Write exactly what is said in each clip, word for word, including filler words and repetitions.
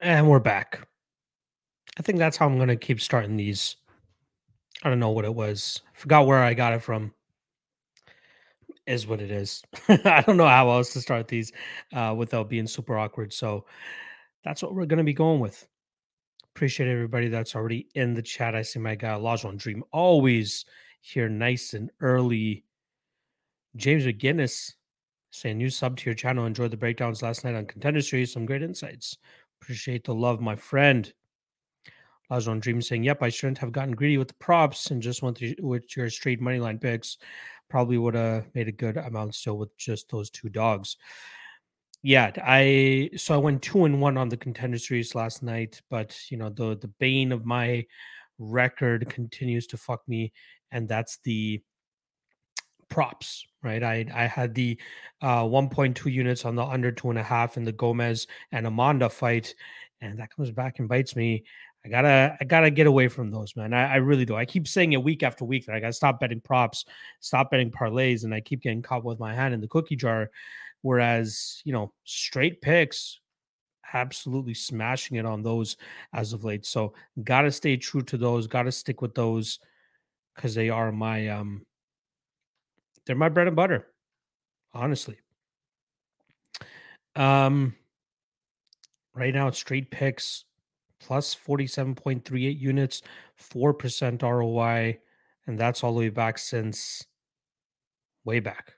And we're back. I think that's how I'm going to keep starting these. I don't know what it was. Forgot where I got it from. Is what it is. I don't know how else to start these uh, without being super awkward. So that's what we're going to be going with. Appreciate everybody that's already in the chat. I see my guy Olajuwon Dream always here nice and early. James McGinnis saying, new sub to your channel. Enjoyed the breakdowns last night on Contender Series. Some great insights. Appreciate the love, my friend. Olajuwon Dream saying, yep, I shouldn't have gotten greedy with the props and just went through with your straight money line picks. Probably would have made a good amount still with just those two dogs. Yeah, I so I went two and one on the Contender Series last night, but you know the the bane of my record continues to fuck me, and that's the props. Right, I I had the uh, one point two units on the under two and a half in the Gomez and Amanda fight, and that comes back and bites me. I gotta, I gotta get away from those, man. I, I really do. I keep saying it week after week that I gotta stop betting props, stop betting parlays, and I keep getting caught with my hand in the cookie jar. Whereas, you know, straight picks, absolutely smashing it on those as of late. So gotta stay true to those. Gotta stick with those because they are my, um, they're my bread and butter, honestly. Um, right now it's straight picks. Plus forty-seven point three eight units, four percent R O I, and that's all the way back since way back.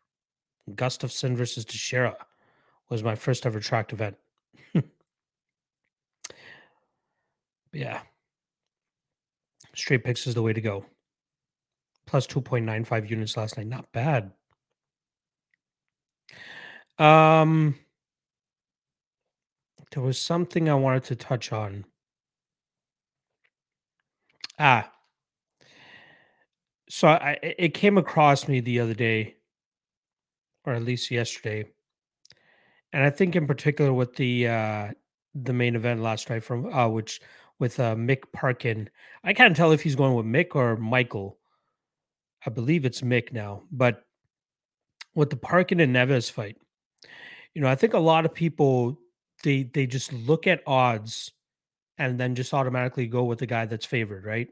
Gustafson versus Teixeira was my first ever tracked event. Yeah. Straight picks is the way to go. Plus two point nine five units last night. Not bad. Um, there was something I wanted to touch on. Ah, so I, it came across me the other day, or at least yesterday, and I think in particular with the uh, the main event last night from uh, which with uh, Mick Parkin. I can't tell if he's going with Mick or Michael. I believe it's Mick now, but with the Parkin and Neves fight, you know, I think a lot of people they they just look at odds and then just automatically go with the guy that's favored, right?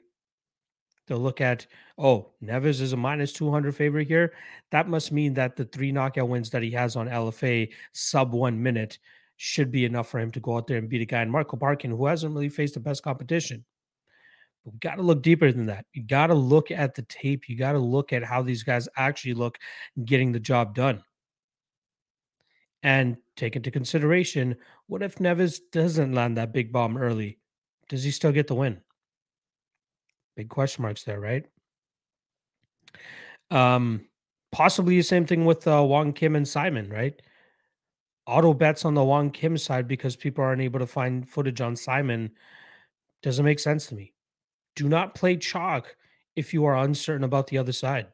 They'll look at, oh, Neves is a minus two hundred favorite here. That must mean that the three knockout wins that he has on L F A sub one minute should be enough for him to go out there and beat a guy in Marco Parkin who hasn't really faced the best competition. But we got to look deeper than that. You got to look at the tape. You got to look at how these guys actually look getting the job done. And take into consideration, what if Neves doesn't land that big bomb early? Does he still get the win? Big question marks there, right? Um, possibly the same thing with uh, Wong Kim and Simon, right? Auto bets on the Wong Kim side because people aren't able to find footage on Simon. Doesn't make sense to me. Do not play chalk if you are uncertain about the other side.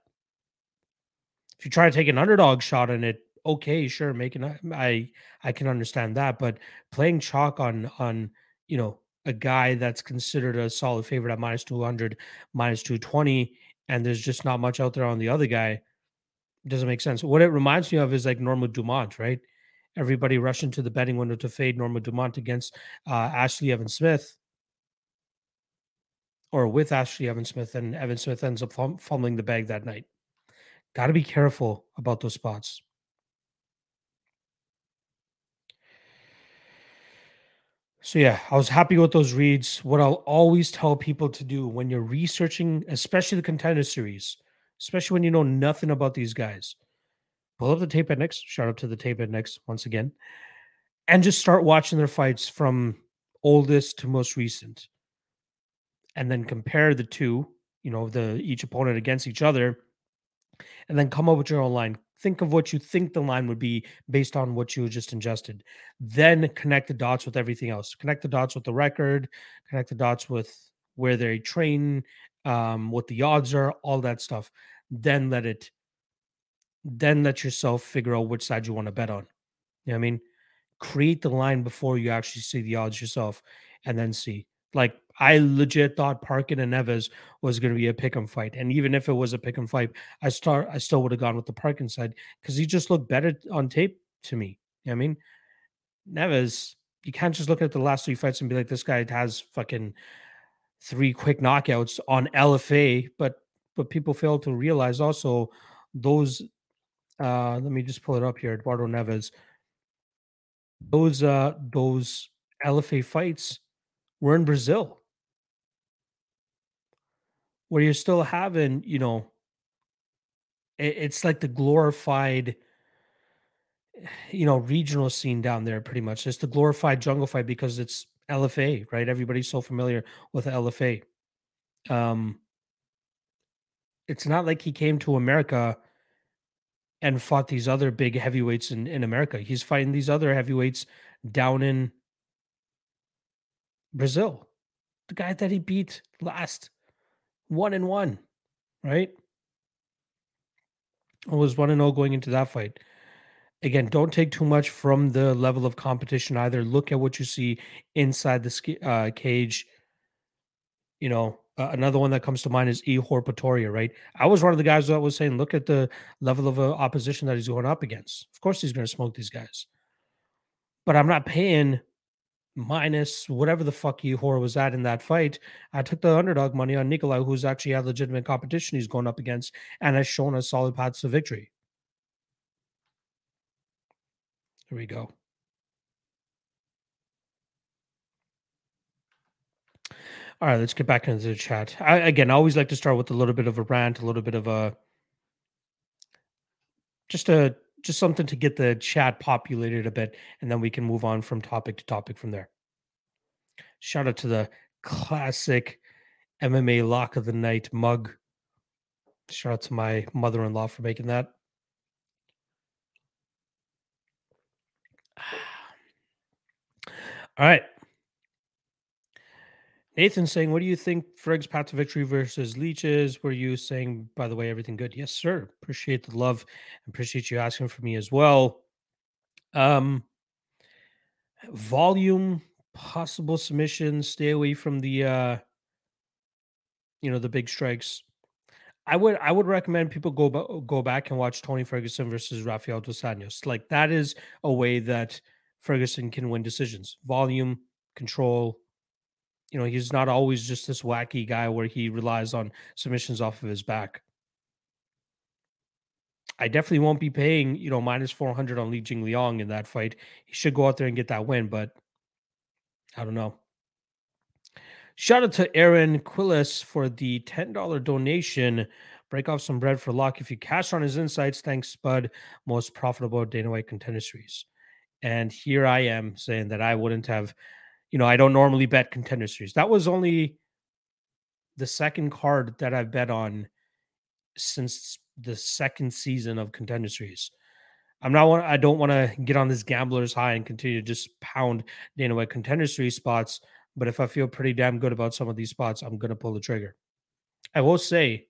If you try to take an underdog shot in it, okay, sure, making I I can understand that, but playing chalk on on you know a guy that's considered a solid favorite at minus two hundred, minus two twenty, and there's just not much out there on the other guy doesn't make sense. What it reminds me of is like Norma Dumont, right? Everybody rushing to the betting window to fade Norma Dumont against uh, Ashley Evans-Smith, or with Ashley Evans-Smith, and Evans-Smith ends up fumbling the bag that night. Got to be careful about those spots. So yeah, I was happy with those reads. What I'll always tell people to do when you're researching, especially the Contender Series, especially when you know nothing about these guys, pull up the Tape Index, shout out to the Tape Index once again, and just start watching their fights from oldest to most recent. And then compare the two, you know, the each opponent against each other, and then come up with your own line. Think of what you think the line would be based on what you just ingested. Then connect the dots with everything else. Connect the dots with the record. Connect the dots with where they train, um, what the odds are, all that stuff. Then let it, then let yourself figure out which side you want to bet on. You know what I mean? Create the line before you actually see the odds yourself and then see. Like, I legit thought Parkin and Neves was going to be a pick 'em fight. And even if it was a pick 'em fight, I start, I still would have gone with the Parkin side because he just looked better on tape to me. You know what I mean? Neves, you can't just look at the last three fights and be like, this guy has fucking three quick knockouts on L F A. But but people fail to realize also those. Uh, let me just pull it up here, Eduardo Neves. Those uh, those L F A fights were in Brazil, where you're still having, you know, it, it's like the glorified, you know, regional scene down there pretty much. It's the glorified jungle fight because it's L F A, right? Everybody's so familiar with L F A. Um, it's not like he came to America and fought these other big heavyweights in, in America. He's fighting these other heavyweights down in Brazil. The guy that he beat last... One and one, right? It was one and oh going into that fight. Again, don't take too much from the level of competition either. Look at what you see inside the uh, cage. You know, uh, another one that comes to mind is Ihor Potoria, right? I was one of the guys that was saying, look at the level of uh, opposition that he's going up against. Of course, he's going to smoke these guys. But I'm not paying minus whatever the fuck Ihor was at in that fight. I took the underdog money on Nikolai, who's actually had legitimate competition he's going up against and has shown us solid paths to victory. Here we go. All right, let's get back into the chat. I, again, I always like to start with a little bit of a rant, a little bit of a... Just a... Just something to get the chat populated a bit, and then we can move on from topic to topic from there. Shout out to the classic M M A lock of the night mug. Shout out to my mother-in-law for making that. All right. Nathan's saying, what do you think Ferg's path to victory versus Leach is? Were you saying, by the way, everything good? Yes, sir. Appreciate the love. Appreciate you asking for me as well. Um, volume, possible submissions. Stay away from the, uh, you know, the big strikes. I would I would recommend people go, b- go back and watch Tony Ferguson versus Rafael Dos Anjos. Like, that is a way that Ferguson can win decisions. Volume, control. You know, he's not always just this wacky guy where he relies on submissions off of his back. I definitely won't be paying, you know, minus four hundred on Li Jingliang in that fight. He should go out there and get that win, but I don't know. Shout out to Aaron Quillis for the ten dollars donation. Break off some bread for luck. If you cash on his insights, thanks, bud. Most profitable Dana White Contender Series. And here I am saying that I wouldn't have... You know, I don't normally bet Contender Series. That was only the second card that I've bet on since the second season of Contender Series. I'm not. I don't want to get on this gambler's high and continue to just pound Dana White Contender Series spots. But if I feel pretty damn good about some of these spots, I'm going to pull the trigger. I will say,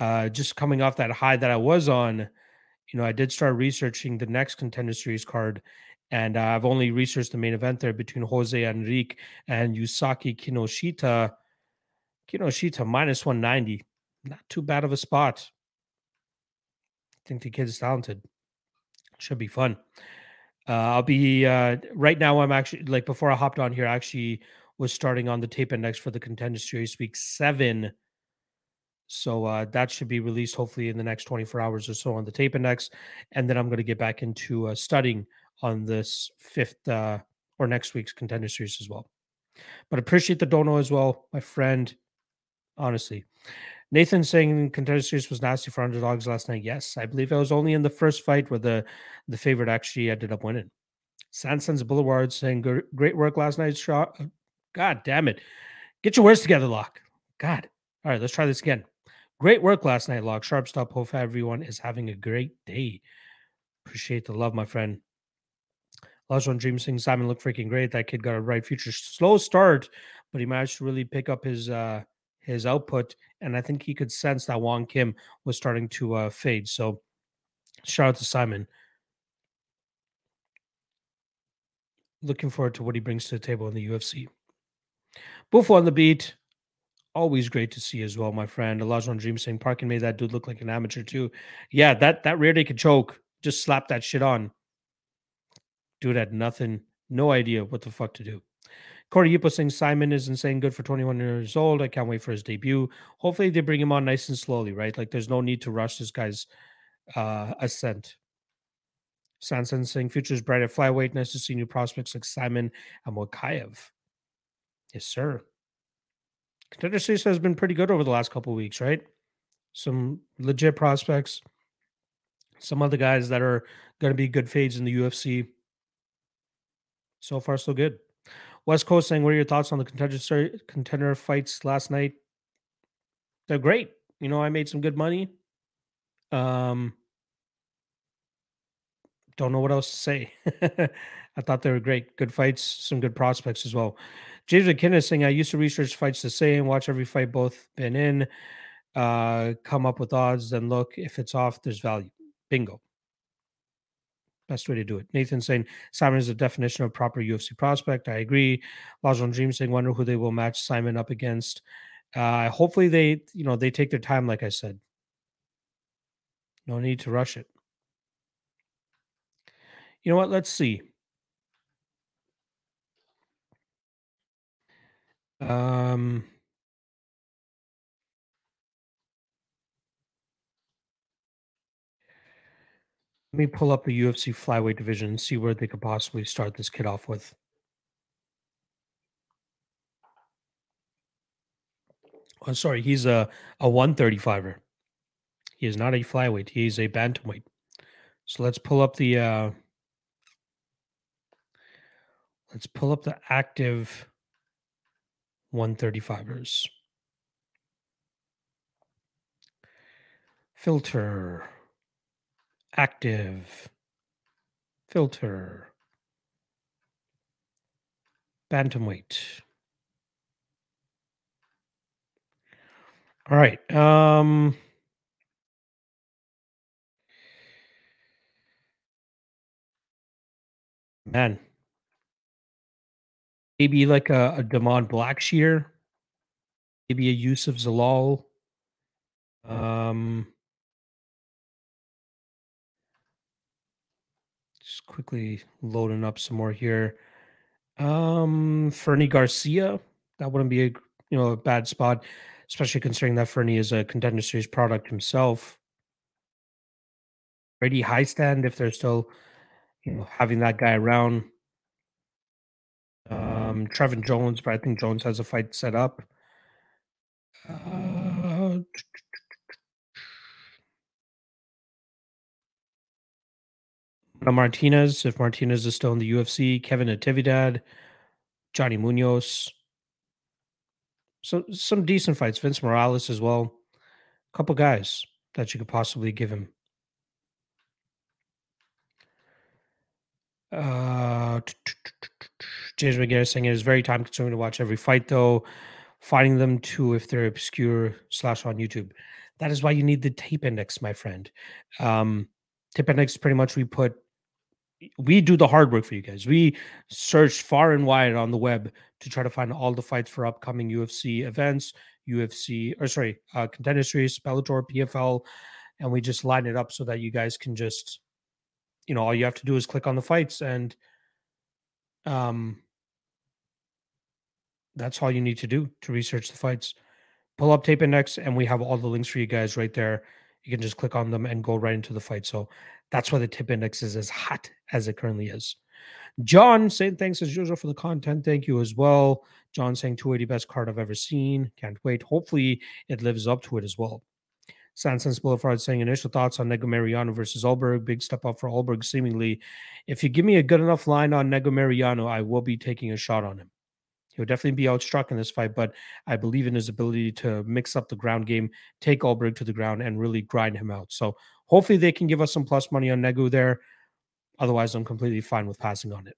uh, just coming off that high that I was on, you know, I did start researching the next Contender Series card. And uh, I've only researched the main event there between Jose Enrique and Yusaki Kinoshita. Kinoshita minus one ninety. Not too bad of a spot. I think the kid is talented. Should be fun. Uh, I'll be, uh, right now I'm actually, like before I hopped on here, I actually was starting on the tape index for the Contender Series week seven. So uh, that should be released hopefully in the next twenty-four hours or so on the tape index. And then I'm going to get back into uh, studying on this fifth uh, or next week's Contender Series as well. But appreciate the dono as well, my friend. Honestly. Nathan saying Contender Series was nasty for underdogs last night. Yes, I believe I was only in the first fight where the, the favorite actually ended up winning. Sansons Boulevard saying great work last night. Shot. God damn it. Get your words together, Locke. God. All right, let's try this again. Great work last night, Locke. Sharp stop. Hope everyone is having a great day. Appreciate the love, my friend. Olajuwon Dream saying Simon looked freaking great. That kid got a bright future. Slow start, but he managed to really pick up his uh, his output, and I think he could sense that Wong Kim was starting to uh, fade. So, shout out to Simon. Looking forward to what he brings to the table in the U F C. Buffo on the beat. Always great to see as well, my friend. Olajuwon Dream saying Parkin made that dude look like an amateur too. Yeah, that, that rear naked choke. Just slap that shit on. Dude had nothing, No idea what the fuck to do. Corey Yipo saying Simon is insane good for twenty-one years old. I can't wait for his debut. Hopefully they bring him on nice and slowly, right? Like there's no need to rush this guy's uh, ascent. Sanson saying future is bright at flyweight. Nice to see new prospects like Simon and Mokaev. Yes, sir. Contender Series has been pretty good over the last couple of weeks, right? Some legit prospects. Some other guys that are going to be good fades in the U F C. So far, so good. West Coast saying, what are your thoughts on the contender, contender fights last night? They're great. You know, I made some good money. Um, don't know what else to say. I thought they were great. Good fights, some good prospects as well. James McGinnis saying, I used to research fights the same, watch every fight both been in, uh, come up with odds, then look. If it's off, there's value. Bingo. Best way to do it. Nathan saying, Simon is the definition of proper U F C prospect. I agree. Olajuwon Dream saying, wonder who they will match Simon up against. Uh, hopefully they, you know, they take their time, like I said. No need to rush it. You know what? Let's see. Um... Let me pull up a U F C flyweight division and see where they could possibly start this kid off with. Oh, sorry, he's a, a one thirty-fiver. He is not a flyweight. He is a bantamweight. So let's pull up the uh, let's pull up the active one thirty-fivers. Filter. Active, filter, bantamweight. All right. Um, man, maybe like a, a Damon Blackshear, maybe a Yusuf Zalal. Um. Quickly loading up some more here. Um, Fernie Garcia, that wouldn't be a you know a bad spot, especially considering that Fernie is a Contender Series product himself. Brady Highstand, if they're still you know having that guy around. Um, Trevin Jones, but I think Jones has a fight set up. Uh, Martinez, if Martinez is still in the U F C, Kevin Natividad, Johnny Munoz. So some decent fights. Vince Morales as well. A couple guys that you could possibly give him. Uh, James McGinnis saying it is very time consuming to watch every fight though. Finding them too if they're obscure slash on YouTube. That is why you need the tape index, my friend. Um, Tape Index pretty much we put We do the hard work for you guys. We search far and wide on the web to try to find all the fights for upcoming U F C events, U F C, or sorry, uh, Contender Series, Bellator, P F L, and we just line it up so that you guys can just, you know, all you have to do is click on the fights, and um, that's all you need to do to research the fights. Pull up Tape Index, and we have all the links for you guys right there. You can just click on them and go right into the fight. So that's why the tip index is as hot as it currently is. John saying thanks as usual for the content. Thank you as well. John saying two eighty best card I've ever seen. Can't wait. Hopefully it lives up to it as well. Sanson Boulevard saying initial thoughts on Negomariano versus Ulberg. Big step up for Ulberg seemingly. If you give me a good enough line on Negomariano, I will be taking a shot on him. He'll definitely be outstruck in this fight, but I believe in his ability to mix up the ground game, take Ulberg to the ground, and really grind him out. So hopefully they can give us some plus money on Negu there. Otherwise, I'm completely fine with passing on it.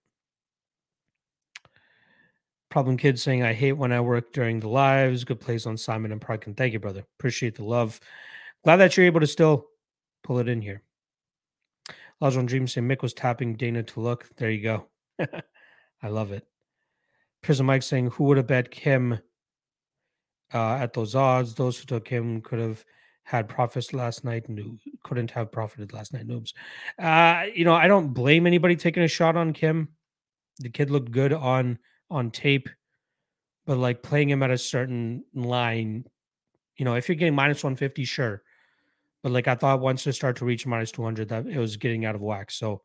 Problem Kid saying, I hate when I work during the lives. Good plays on Simon and Parkin. Thank you, brother. Appreciate the love. Glad that you're able to still pull it in here. Olajuwon Dream saying, Mick was tapping Dana to look. There you go. I love it. Prison Mike saying, who would have bet Kim uh, at those odds? Those who took Kim could have had profits last night. No, couldn't have profited last night. Noobs. Uh, you know, I don't blame anybody taking a shot on Kim. the kid looked good on on tape, but like playing him at a certain line, you know, if you're getting minus one fifty, sure. But like I thought once it started to reach minus two hundred, that it was getting out of whack. So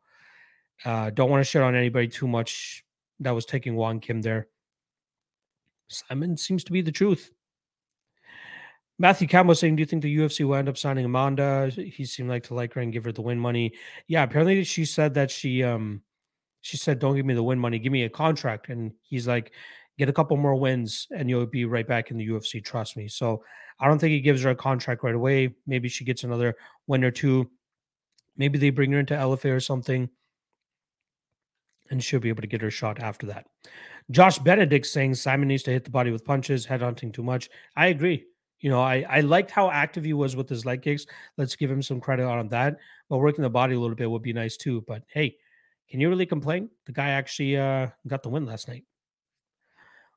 uh, don't want to shit on anybody too much that was taking Wong Kim there. Simon seems to be the truth. Matthew Campbell saying, do you think the U F C will end up signing Amanda? He seemed like to like her and give her the win money. Yeah, apparently she said that she um she said, don't give me the win money, give me a contract. And he's like, get a couple more wins and you'll be right back in the U F C, trust me. So I don't think he gives her a contract right away. Maybe she gets another win or two. Maybe they bring her into L F A or something, and she'll be able to get her shot after that. Josh Benedict saying Simon needs to hit the body with punches, headhunting too much. I agree. You know, I, I liked how active he was with his leg kicks. Let's give him some credit on that. But working the body a little bit would be nice too. But hey, can you really complain? The guy actually uh, got the win last night.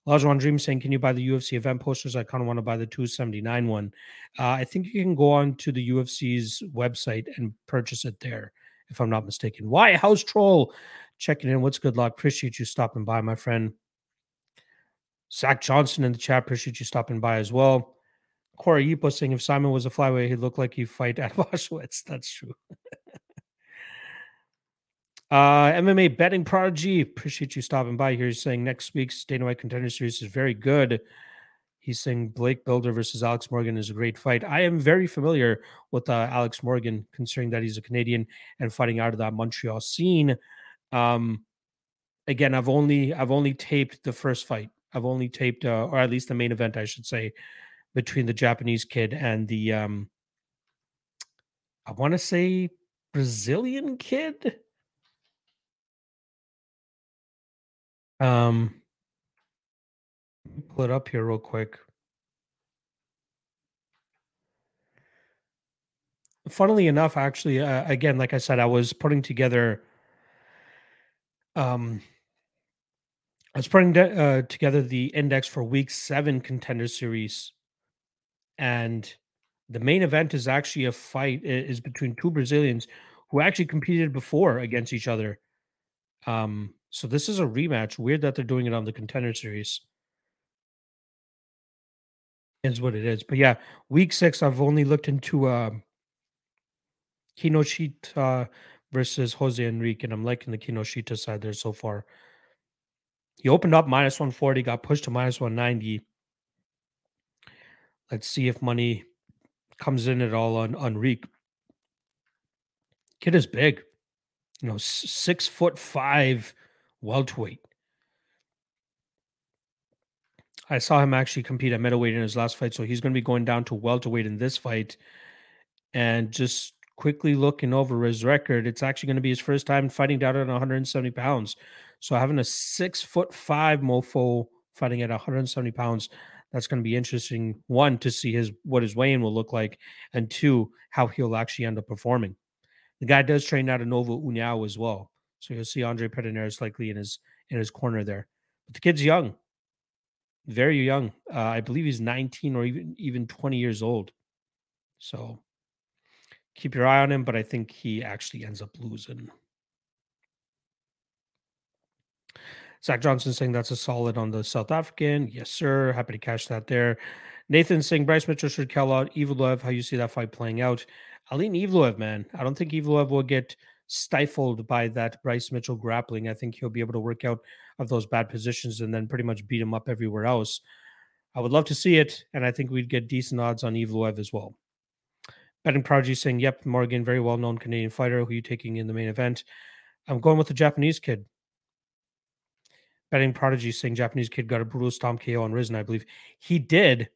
Olajuwon Dream saying, can you buy the U F C event posters? I kind of want to buy the two seventy-nine one. Uh, I think you can go on to the U F C's website and purchase it there, if I'm not mistaken. Why? House Troll checking in. What's good, luck? Appreciate you stopping by, my friend. Zach Johnson in the chat. Appreciate you stopping by as well. Corey Yipo saying, if Simon was a flyweight, he'd look like he'd fight at Auschwitz. That's true. uh, M M A betting prodigy. Appreciate you stopping by here. He's saying next week's Dana White Contender Series is very good. He's saying Blake Builder versus Alex Morgan is a great fight. I am very familiar with uh, Alex Morgan, considering that he's a Canadian and fighting out of that Montreal scene. Um, again, I've only I've only taped the first fight. I've only taped, uh, or at least the main event, I should say, between the Japanese kid and the, um, I want to say Brazilian kid. Um, pull it up here real quick. Funnily enough, actually, uh, again, like I said, I was putting together, um, I was putting de- uh, together the index for week seven Contender Series. And the main event is actually a fight is between two Brazilians who actually competed before against each other. Um, so this is a rematch. Weird that they're doing it on the Contender Series, is what it is. But yeah, week six, I've only looked into uh, Kinoshita versus Jose Enrique, and I'm liking the Kinoshita side there so far. He opened up minus one forty, got pushed to minus one ninety. Let's see if money comes in at all on Enrique. Kid is big, you know, six foot five, welterweight. I saw him actually compete at middleweight in his last fight, so he's going to be going down to welterweight in this fight. And just quickly looking over his record, it's actually going to be his first time fighting down at one seventy pounds. So having a six foot five mofo fighting at one seventy pounds. That's going to be interesting, one, to see his what his weigh-in will look like, and two, how he'll actually end up performing. The guy does train out of Novo União as well, so you'll see Andre Pederneiras likely in his in his corner there. But the kid's young, very young. Uh, I believe he's nineteen or even, even twenty years old. So keep your eye on him, but I think he actually ends up losing. Zach Johnson saying that's a solid on the South African. Yes, sir. Happy to cash that there. Nathan saying Bryce Mitchell should call out Evloev. How you see that fight playing out? I lean Evloev, man. I don't think Evloev will get stifled by that Bryce Mitchell grappling. I think he'll be able to work out of those bad positions and then pretty much beat him up everywhere else. I would love to see it, and I think we'd get decent odds on Evloev as well. Betting Prodigy saying, yep, Morgan, very well-known Canadian fighter. Who are you taking in the main event? I'm going with the Japanese kid. Betting Prodigy saying Japanese kid got a brutal stomp K O on Rizin, I believe. He did,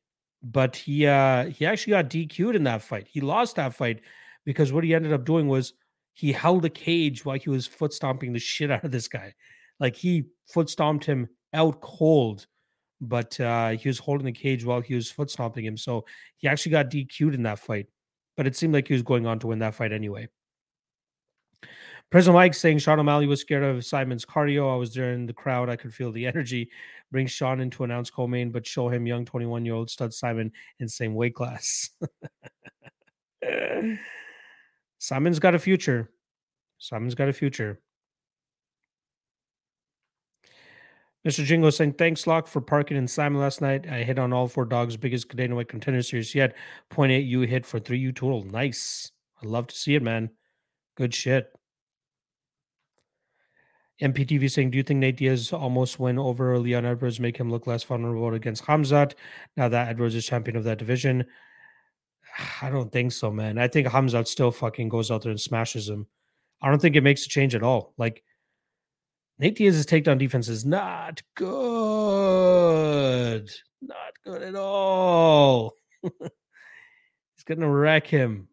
but he uh, he actually got D Q'd in that fight. He lost that fight because what he ended up doing was he held a cage while he was foot stomping the shit out of this guy. Like, he foot stomped him out cold, but uh, he was holding the cage while he was foot stomping him. So he actually got D Q'd in that fight, but it seemed like he was going on to win that fight anyway. Prison Mike saying Sean O'Malley was scared of Simon's cardio. I was there in the crowd. I could feel the energy. Bring Sean in to announce co-main, but show him young twenty-one-year-old stud Simon in same weight class. Simon's got a future. Simon's got a future. Mister Jingo saying, thanks, Locke, for Parkin and Simon last night. I hit on all four dogs, biggest Canadian White Contender Series yet. zero point eight you hit for three U total. Nice. I love to see it, man. Good shit. M P T V saying, do you think Nate Diaz almost win over Leon Edwards, make him look less vulnerable against Khamzat now that Edwards is champion of that division? I don't think so, man. I think Khamzat still fucking goes out there and smashes him. I don't think it makes a change at all. Like, Nate Diaz's takedown defense is not good. Not good at all. He's going to wreck him.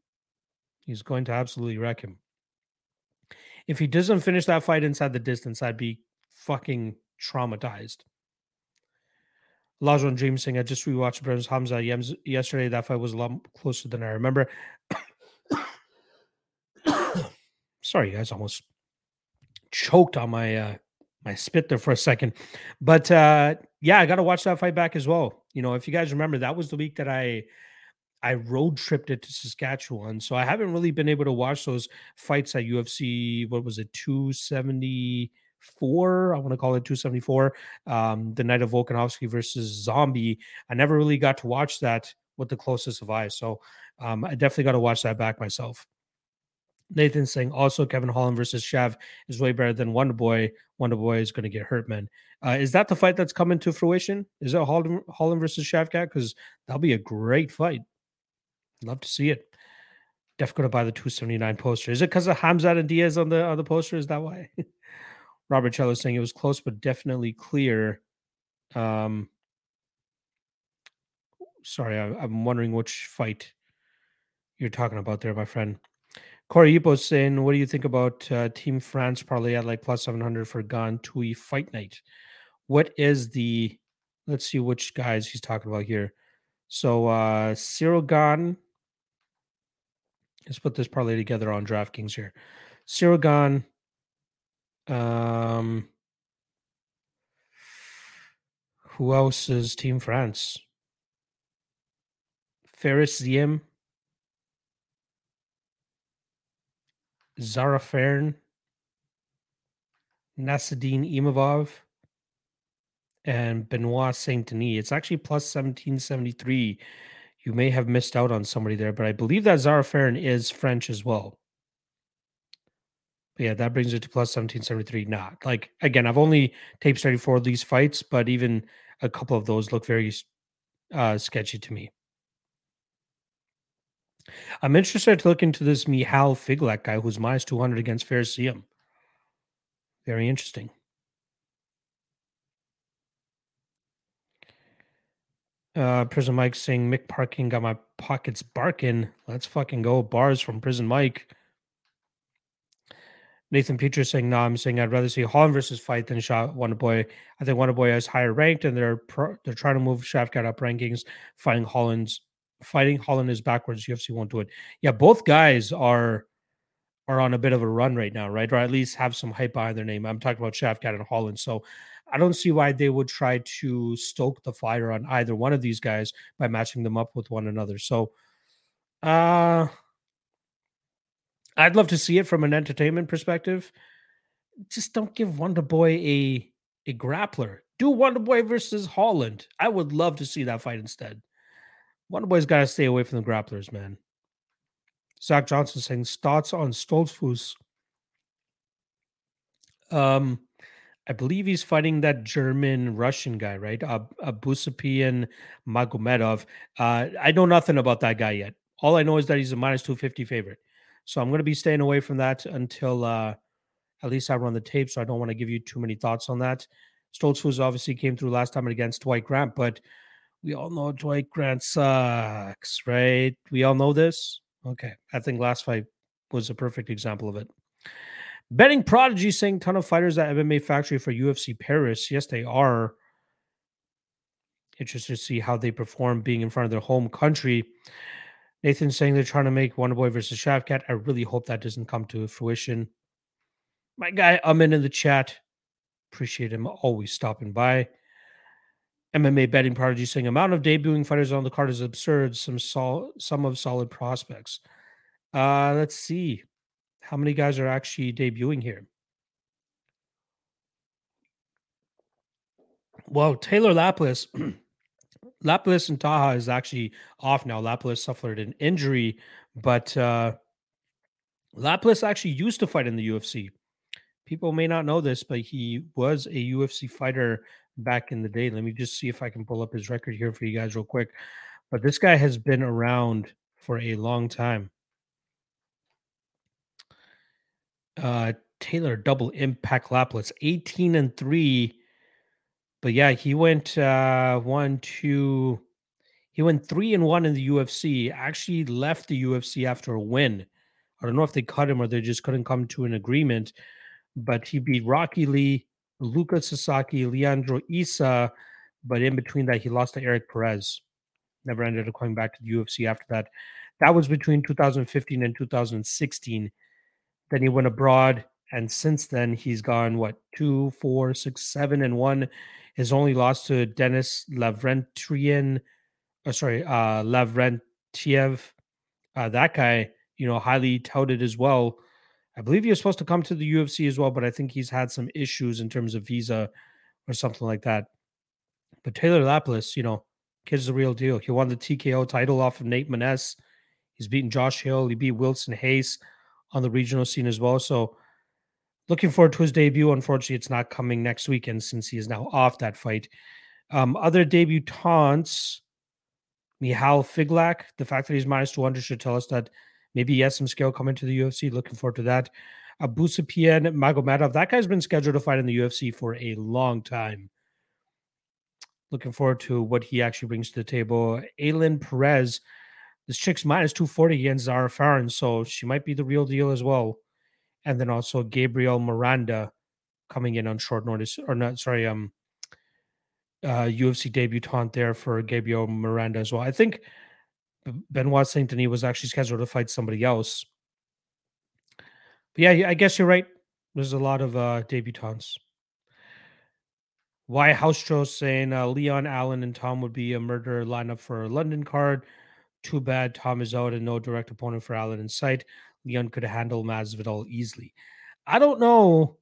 He's going to absolutely wreck him. If he doesn't finish that fight inside the distance, I'd be fucking traumatized. Olajuwon Dream saying, I just rewatched Burns Hamza yesterday. That fight was a lot closer than I remember. Sorry, guys, almost choked on my uh, my spit there for a second. But uh, yeah, I got to watch that fight back as well. You know, if you guys remember, that was the week that I... I road tripped it to Saskatchewan, so I haven't really been able to watch those fights at U F C. What was it, two seventy-four? I want to call it two seventy-four. Um, the night of Volkanovski versus Zombie. I never really got to watch that with the closest of eyes, so um, I definitely got to watch that back myself. Nathan saying also Kevin Holland versus Shav is way better than Wonderboy. Wonderboy is going to get hurt, man. Uh, is that the fight that's coming to fruition? Is it Holland, Holland versus Shavkat? Because that'll be a great fight. Love to see it. Def going to buy the two seventy-nine poster. Is it because of Khamzat and Diaz on the on the poster? Is that why? Robert Cello saying it was close, but definitely clear. Um, sorry, I, I'm wondering which fight you're talking about there, my friend. Corey Yipo saying, what do you think about uh, Team France parlay at like plus seven hundred for Gantui fight night? What is the, let's see which guys he's talking about here. So uh, Cyril Gane, let's put this parlay together on DraftKings here. Cyril Gane, um, who else is Team France? Ferris Ziem, Zara Fern, Nasreddin Imavov, and Benoit Saint-Denis. It's actually plus seventeen seventy-three. You may have missed out on somebody there, but I believe that Zara Ferrin is French as well. But yeah, that brings it to plus seventeen seventy-three. Not nah, like, again, I've only tape studied for these fights, but even a couple of those look very uh, sketchy to me. I'm interested to look into this Michal Figlak guy who's minus two hundred against Ferris Ziem. Very interesting. Uh, Prison Mike saying Mick Parkin got my pockets barking. Let's fucking go. Bars from Prison Mike. Nathan Petrie saying, no, nah, I'm saying I'd rather see Holland versus fight than Shot Wonderboy. I think Wonderboy is higher ranked and they're pro- they're trying to move Shavkat up rankings. Fighting Holland's fighting Holland is backwards. U F C won't do it. Yeah, both guys are are on a bit of a run right now, right? Or at least have some hype behind their name. I'm talking about Shavkat and Holland. So I don't see why they would try to stoke the fire on either one of these guys by matching them up with one another. So uh, I'd love to see it from an entertainment perspective. Just don't give Wonderboy a, a grappler. Do Wonderboy versus Holland. I would love to see that fight instead. Wonderboy's got to stay away from the grapplers, man. Zach Johnson saying, thoughts on Stoltzfus. Um... I believe he's fighting that German-Russian guy, right? Ab- Abusapian Magomedov. Uh, I know nothing about that guy yet. All I know is that he's a minus two fifty favorite. So I'm going to be staying away from that until uh, at least I run the tape, so I don't want to give you too many thoughts on that. Stoltzfus obviously came through last time against Dwight Grant, but we all know Dwight Grant sucks, right? We all know this? Okay. I think last fight was a perfect example of it. Betting Prodigy saying ton of fighters at M M A Factory for U F C Paris. Yes, they are. Interested to see how they perform being in front of their home country. Nathan saying they're trying to make Wonderboy versus Shavkat. I really hope that doesn't come to fruition. My guy, Amin in the chat. Appreciate him always stopping by. M M A Betting Prodigy saying amount of debuting fighters on the card is absurd. Some sol- some of solid prospects. Uh, let's see. How many guys are actually debuting here? Well, Taylor Laplace, Laplace and Taha is actually off now. Laplace suffered an injury, but uh, Laplace actually used to fight in the U F C. People may not know this, but he was a U F C fighter back in the day. Let me just see if I can pull up his record here for you guys real quick. But this guy has been around for a long time. Uh, Taylor Double Impact Laplace, eighteen and three. But yeah, he went uh, one, two, he went three and one in the U F C. Actually left the U F C after a win. I don't know if they cut him or they just couldn't come to an agreement. But he beat Rocky Lee, Luka Sasaki, Leandro Issa. But in between that, he lost to Eric Perez. Never ended up coming back to the U F C after that. That was between two thousand fifteen and two thousand sixteen. Then he went abroad. And since then, he's gone, what, two, four, six, seven, and one. His only loss to Dennis Lavrentiev, or sorry, uh, Lavrentiev. Uh, that guy, you know, highly touted as well. I believe he was supposed to come to the U F C as well, but I think he's had some issues in terms of visa or something like that. But Taylor Laplace, you know, kid's the real deal. He won the T K O title off of Nate Maness. He's beaten Josh Hill. He beat Wilson Hayes on the regional scene as well. So looking forward to his debut. Unfortunately, it's not coming next weekend since he is now off that fight. Um, other debutants, Michal Figlak. The fact that he's minus two hundred should tell us that maybe he has some scale coming to the U F C. Looking forward to that. Abusapien Magomedov. That guy's been scheduled to fight in the U F C for a long time. Looking forward to what he actually brings to the table. Aylin Perez. This chick's minus two forty against Zara Farren, so she might be the real deal as well. And then also Gabriel Miranda coming in on short notice, or not, sorry, um, uh, U F C debutant there for Gabriel Miranda as well. I think Benoit Saint-Denis was actually scheduled to fight somebody else. But yeah, I guess you're right. There's a lot of uh, debutants. Why House Joe saying uh, Leon, Allen, and Tom would be a murder lineup for a London card. Too bad Tom is out and no direct opponent for Allen in sight. Leon could handle Masvidal easily. I don't know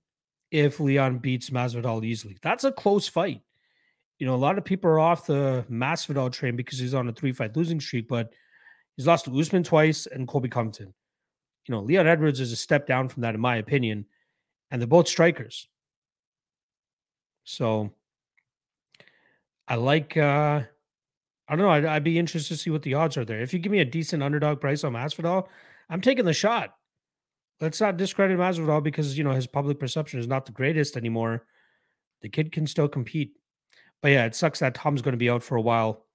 if Leon beats Masvidal easily. That's a close fight. You know, a lot of people are off the Masvidal train because he's on a three-fight losing streak, but he's lost to Usman twice and Colby Covington. You know, Leon Edwards is a step down from that, in my opinion, and they're both strikers. So I like, uh, I don't know, I'd, I'd be interested to see what the odds are there. If you give me a decent underdog price on Masvidal, I'm taking the shot. Let's not discredit Masvidal because, you know, his public perception is not the greatest anymore. The kid can still compete. But yeah, it sucks that Tom's going to be out for a while.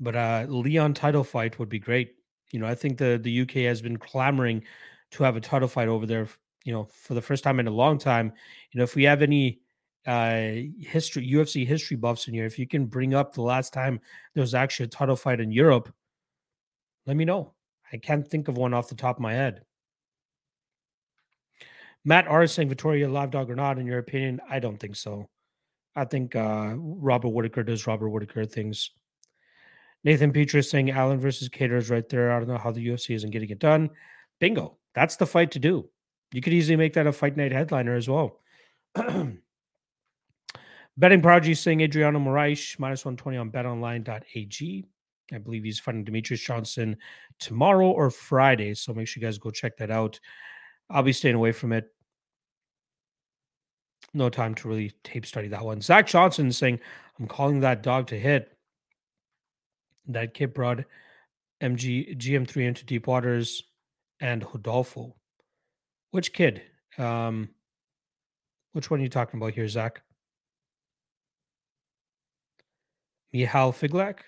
But uh, Leon title fight would be great. You know, I think the, the U K has been clamoring to have a title fight over there, you know, for the first time in a long time. You know, if we have any uh, history, U F C history buffs in here, if you can bring up the last time there was actually a title fight in Europe, let me know. I can't think of one off the top of my head. Matt R. is saying, Vittoria, live dog or not, in your opinion? I don't think so. I think uh, Robert Whittaker does Robert Whittaker things. Nathan Petrie is saying, Allen versus Cater is right there. I don't know how the U F C isn't getting it done. Bingo. That's the fight to do. You could easily make that a fight night headliner as well. Betting Prodigy is saying, Adriano Moraes, minus one twenty on bet online dot a g. I believe he's fighting Demetrius Johnson tomorrow or Friday, so make sure you guys go check that out. I'll be staying away from it. No time to really tape study that one. Zach Johnson saying, I'm calling that dog to hit. That kid brought M G, G M three into deep waters and Hodolfo. Which kid? Um, which one are you talking about here, Zach? Michal Figlak?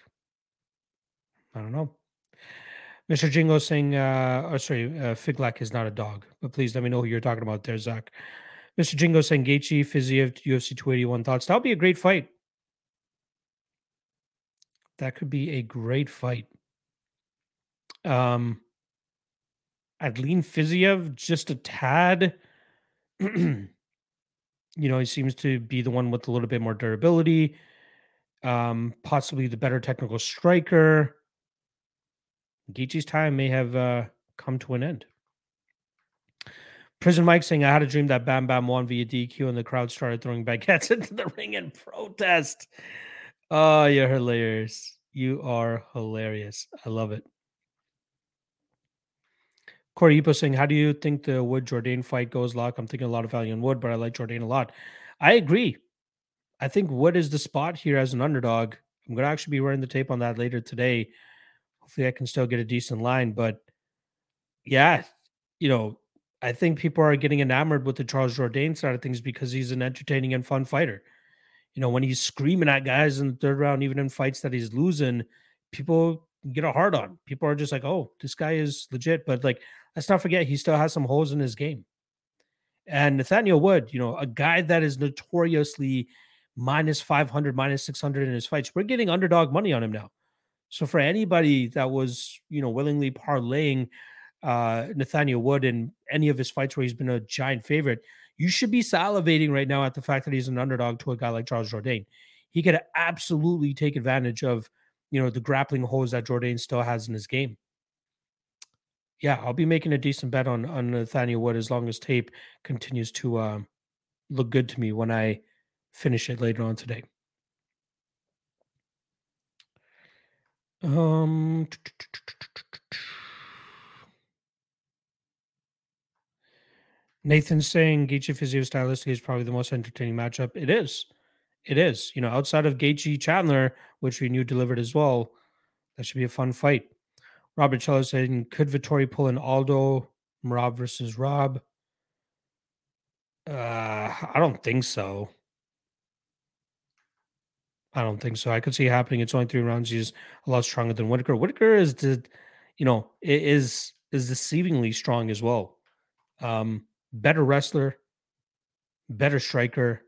I don't know. Mister Jingo saying, uh, or sorry, uh, Figlak is not a dog, but please let me know who you're talking about there, Zach. Mister Jingo saying, Gaethje, Fiziev, U F C two eighty-one thoughts. That'll be a great fight. That could be a great fight. Um, I'd lean Fiziev just a tad. You know, he seems to be the one with a little bit more durability, um, possibly the better technical striker. Gaethje's time may have uh, come to an end. Prison Mike saying, I had a dream that Bam Bam won via D Q and the crowd started throwing baguettes into the ring in protest. Oh, you're hilarious. You are hilarious. I love it. Corey Yipo saying, how do you think the Wood-Jordan fight goes, Locke? I'm thinking a lot of value on Wood, but I like Jordan a lot. I agree. I think Wood is the spot here as an underdog. I'm going to actually be running the tape on that later today. Hopefully I can still get a decent line. But, yeah, you know, I think people are getting enamored with the Charles Jourdain side of things because he's an entertaining and fun fighter. You know, when he's screaming at guys in the third round, even in fights that he's losing, people get a hard on. People are just like, oh, this guy is legit. But, like, let's not forget, he still has some holes in his game. And Nathaniel Wood, you know, a guy that is notoriously minus five hundred, minus six hundred in his fights. We're getting underdog money on him now. So for anybody that was, you know, willingly parlaying Uh, Nathaniel Wood in any of his fights where he's been a giant favorite, you should be salivating right now at the fact that he's an underdog to a guy like Charles Jourdain. He could absolutely take advantage of, you know, the grappling holes that Jourdain still has in his game. Yeah, I'll be making a decent bet on, on Nathaniel Wood as long as tape continues to uh, look good to me when I finish it later on today. Um... Nathan's saying Gaethje physio stylistically is probably the most entertaining matchup. It is. It is. You know, outside of Gaethje Chandler, which we knew delivered as well, that should be a fun fight. Robert Cello saying, could Vettori pull an Aldo, Merab versus Rob? Uh, I don't think so. I don't think so. I could see it happening. It's only three rounds. He's a lot stronger than Whitaker. Whitaker is, the, you know, is, is deceivingly strong as well. Um, Better wrestler, better striker.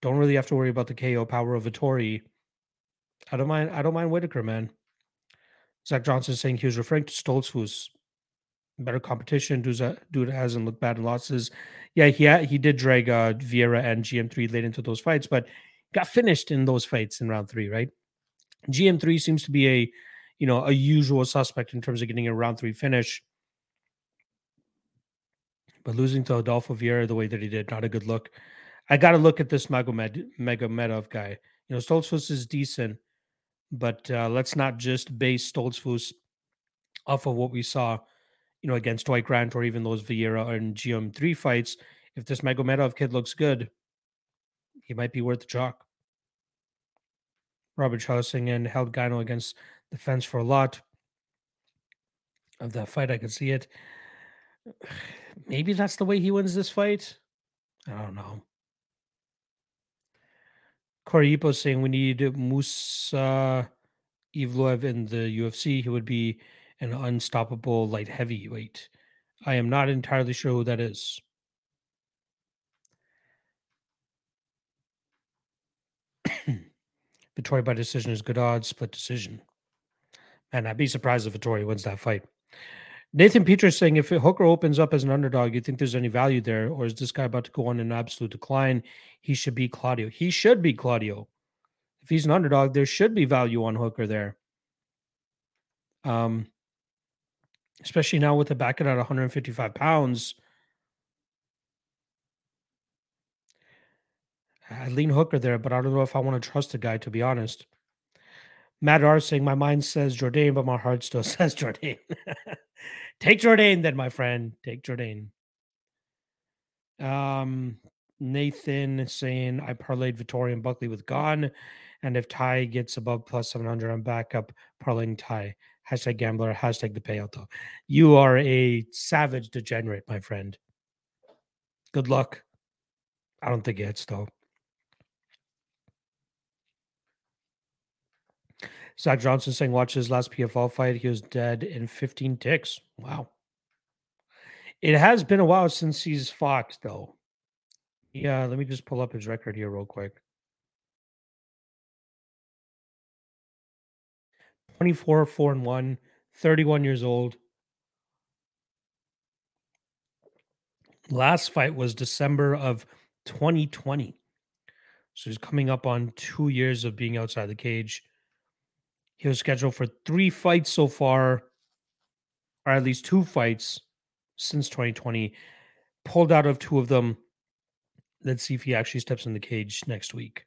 Don't really have to worry about the K O power of Vettori. I don't mind. I don't mind Whitaker, man. Zach Johnson is saying he was referring to Stoltz, who's better competition. Dude hasn't looked bad in losses. Yeah, he had, he did drag uh, Vieira and G M three late into those fights, but got finished in those fights in round three, right? G M three seems to be a you know a usual suspect in terms of getting a round three finish. But losing to Adolfo Vieira the way that he did, not a good look. I got to look at this Magomed Magomedov guy. You know, Stoltzfus is decent, but uh, let's not just base Stoltzfus off of what we saw, you know, against Dwight Grant or even those Vieira and G M three fights. If this Magomedov kid looks good, he might be worth the chalk. Robert Charlesington held Gano against the fence for a lot of that fight. I could see it. Maybe that's the way he wins this fight. I don't know. Corey Yipo saying we need Musa Evloev in the U F C. He would be an unstoppable light heavyweight. I am not entirely sure who that is. Vettori by decision is good odds. Split decision. Man, I'd be surprised if Vettori wins that fight. Nathan Peters saying, if Hooker opens up as an underdog, you think there's any value there? Or is this guy about to go on an absolute decline? He should be Claudio. He should be Claudio. If he's an underdog, there should be value on Hooker there. Um, especially now with the back end at one fifty-five pounds. I lean Hooker there, but I don't know if I want to trust the guy, to be honest. Matt R saying, my mind says Jourdain, but my heart still says Jourdain. Take Jourdain then, my friend. Take Jourdain. Um, Nathan saying, I parlayed Vettori and Buckley with Gon, and if Ty gets above plus seven hundred, I'm back up parlaying Ty. Hashtag gambler, hashtag the payout though. You are a savage degenerate, my friend. Good luck. I don't think it hits though. Zach Johnson saying, watch his last P F L fight. He was dead in fifteen ticks. Wow. It has been a while since he's fought, though. Yeah, let me just pull up his record here real quick. twenty-four, four and one, thirty-one years old. Last fight was December of twenty twenty. So he's coming up on two years of being outside the cage. He was scheduled for three fights so far, or at least two fights since twenty twenty. pulled out of two of them. Let's see if he actually steps in the cage next week.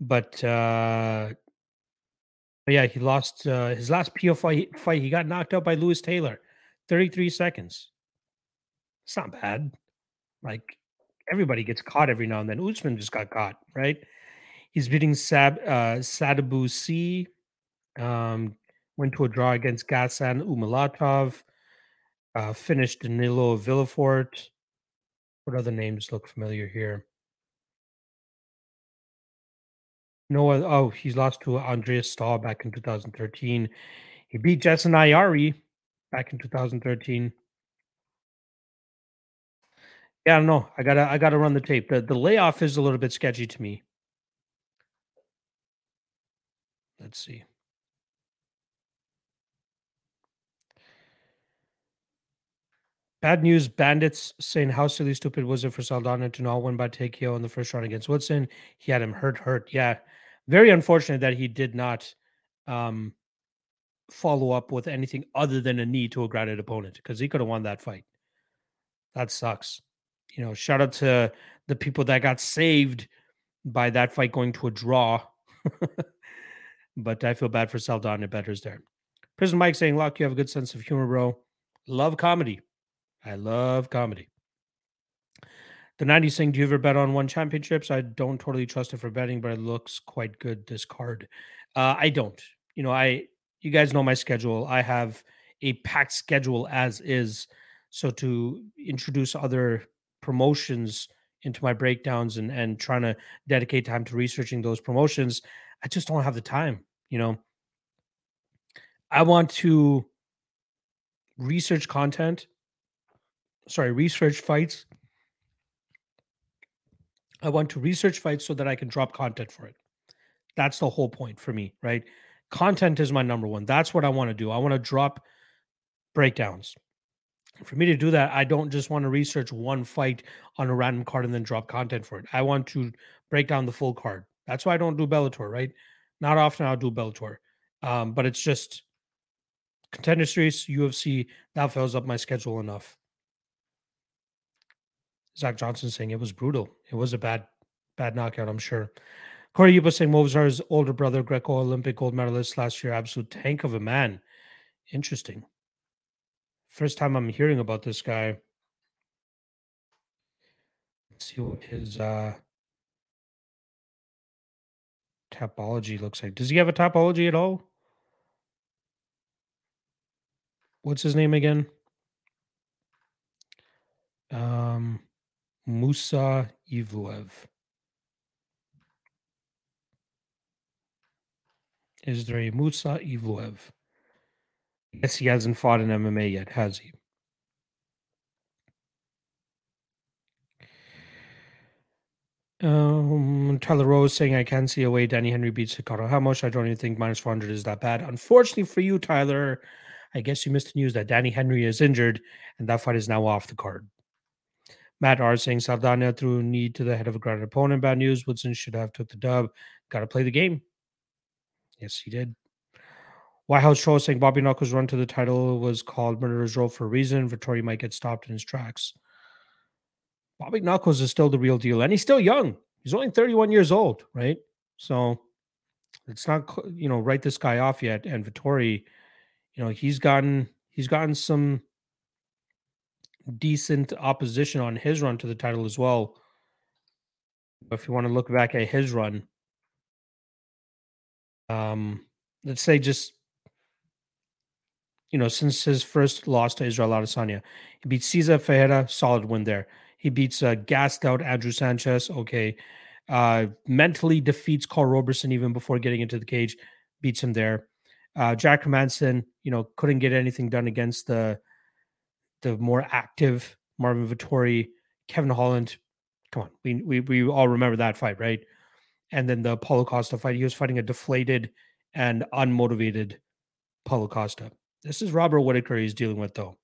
But, uh, but yeah, he lost uh, his last P O fight, fight. He got knocked out by Lewis Taylor, thirty-three seconds. It's not bad. Like, everybody gets caught every now and then. Usman just got caught, right? He's beating Sab, uh, Sadabu C. Um, went to a draw against Ghassan Umalatov. Uh, finished Danilo Villafort. What other names look familiar here? No, oh, he's lost to Andreas Stahl back in two thousand thirteen. He beat Jason Ayari back in two thousand thirteen. Yeah, I don't know. I gotta, I gotta run the tape. The, the layoff is a little bit sketchy to me. Let's see. Bad news, Bandits saying how silly stupid was it for Saldana to not win by T K O in the first round against Woodson. He had him hurt, hurt. Yeah, very unfortunate that he did not um, follow up with anything other than a knee to a grounded opponent, because he could have won that fight. That sucks. You know, shout out to the people that got saved by that fight going to a draw. But I feel bad for Saldana bettors there. Prison Mike saying, Locke, you have a good sense of humor, bro. Love comedy. I love comedy. The nineties saying, do you ever bet on one championships? I don't totally trust it for betting, but it looks quite good, this card. Uh, I don't. You know, I you guys know my schedule. I have a packed schedule as is. So to introduce other promotions into my breakdowns and, and trying to dedicate time to researching those promotions, I just don't have the time, you know. I want to research content. Sorry, research fights. I want to research fights so that I can drop content for it. That's the whole point for me, right? Content is my number one. That's what I want to do. I want to drop breakdowns. For me to do that, I don't just want to research one fight on a random card and then drop content for it. I want to break down the full card. That's why I don't do Bellator, right? Not often I'll do Bellator. Um, but it's just Contender Series, U F C, that fills up my schedule enough. Zach Johnson saying it was brutal. It was a bad, bad knockout, I'm sure. Corey Yipo saying Movzar's older brother, Greco Olympic gold medalist last year, absolute tank of a man. Interesting. First time I'm hearing about this guy. Let's see what his uh, topology looks like. Does he have a topology at all? What's his name again? Um. Musa Evloev. Is there a Musa Evloev? I guess he hasn't fought in M M A yet, has he? Um, Tyler Rose saying, I can't see a way Danny Henry beats Ricardo Hamos. I don't even think minus four hundred is that bad. Unfortunately for you, Tyler, I guess you missed the news that Danny Henry is injured and that fight is now off the card. Matt R. saying Saldana threw a knee to the head of a grounded opponent. Bad news. Woodson should have took the dub. Got to play the game. Yes, he did. White House Show saying Bobby Knuckles' run to the title was called Murderer's Row for a reason. Vettori might get stopped in his tracks. Bobby Knuckles is still the real deal, and he's still young. He's only thirty-one years old, right? So let's not, you know, write this guy off yet. And Vettori, you know, he's gotten he's gotten some decent opposition on his run to the title as well. If you want to look back at his run, um, let's say just, you know, since his first loss to Israel Adesanya, he beats Cesar Ferreira, solid win there. He beats uh, gassed out Andrew Sanchez, okay. Uh, mentally defeats Carl Roberson even before getting into the cage, beats him there. Uh, Jack Hermanson, you know, couldn't get anything done against the the more active Marvin Vettori. Kevin Holland, come on, we, we we all remember that fight, right? And then the Paulo Costa fight, he was fighting a deflated and unmotivated Paulo Costa. This is Robert Whittaker he's dealing with, though.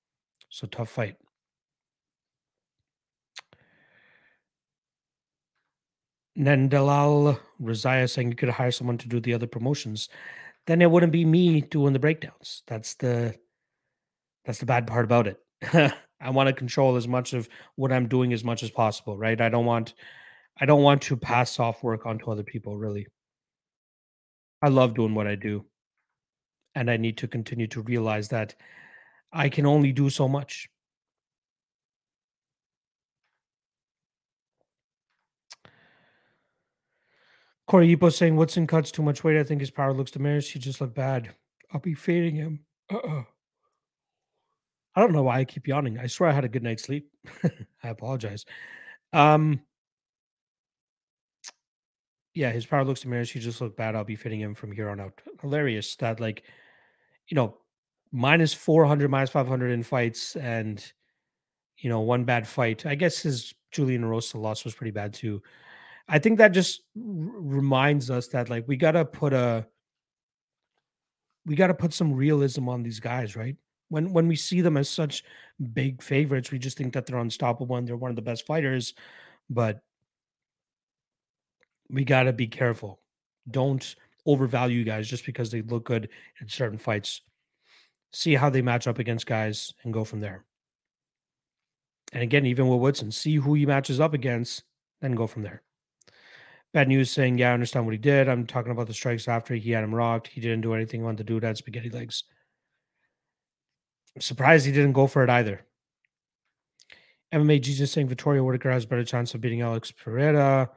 So tough fight. Nandalal Razaya saying you could hire someone to do the other promotions. Then it wouldn't be me doing the breakdowns. That's the, that's the bad part about it. I I want to control as much of what I'm doing as much as possible, right? I don't want, I don't want to pass off work onto other people, really. I love doing what I do. And I need to continue to realize that I can only do so much. Corey Yipo saying, Woodson cuts too much weight. I think his power looks diminished. He just looked bad. I'll be fading him. Uh-oh. I don't know why I keep yawning. I swear I had a good night's sleep. I apologize. Um, yeah, his power looks diminished. He just looked bad. I'll be fading him from here on out. Hilarious that, like, you know, minus four hundred, minus five hundred in fights and, you know, one bad fight. I guess his Julian Rosa loss was pretty bad too. I think that just r- reminds us that, like, we gotta put a, we gotta put some realism on these guys, right? When when we see them as such big favorites, we just think that they're unstoppable and they're one of the best fighters. But we gotta be careful. Don't overvalue guys just because they look good in certain fights. See how they match up against guys and go from there. And again, even with Woodson, see who he matches up against, then go from there. Bad News saying, yeah, I understand what he did. I'm talking about the strikes after he had him rocked. He didn't do anything on the dude at spaghetti legs. I'm surprised he didn't go for it either. M M A Jesus saying, Vittorio Whitaker has a better chance of beating Alex Pereira.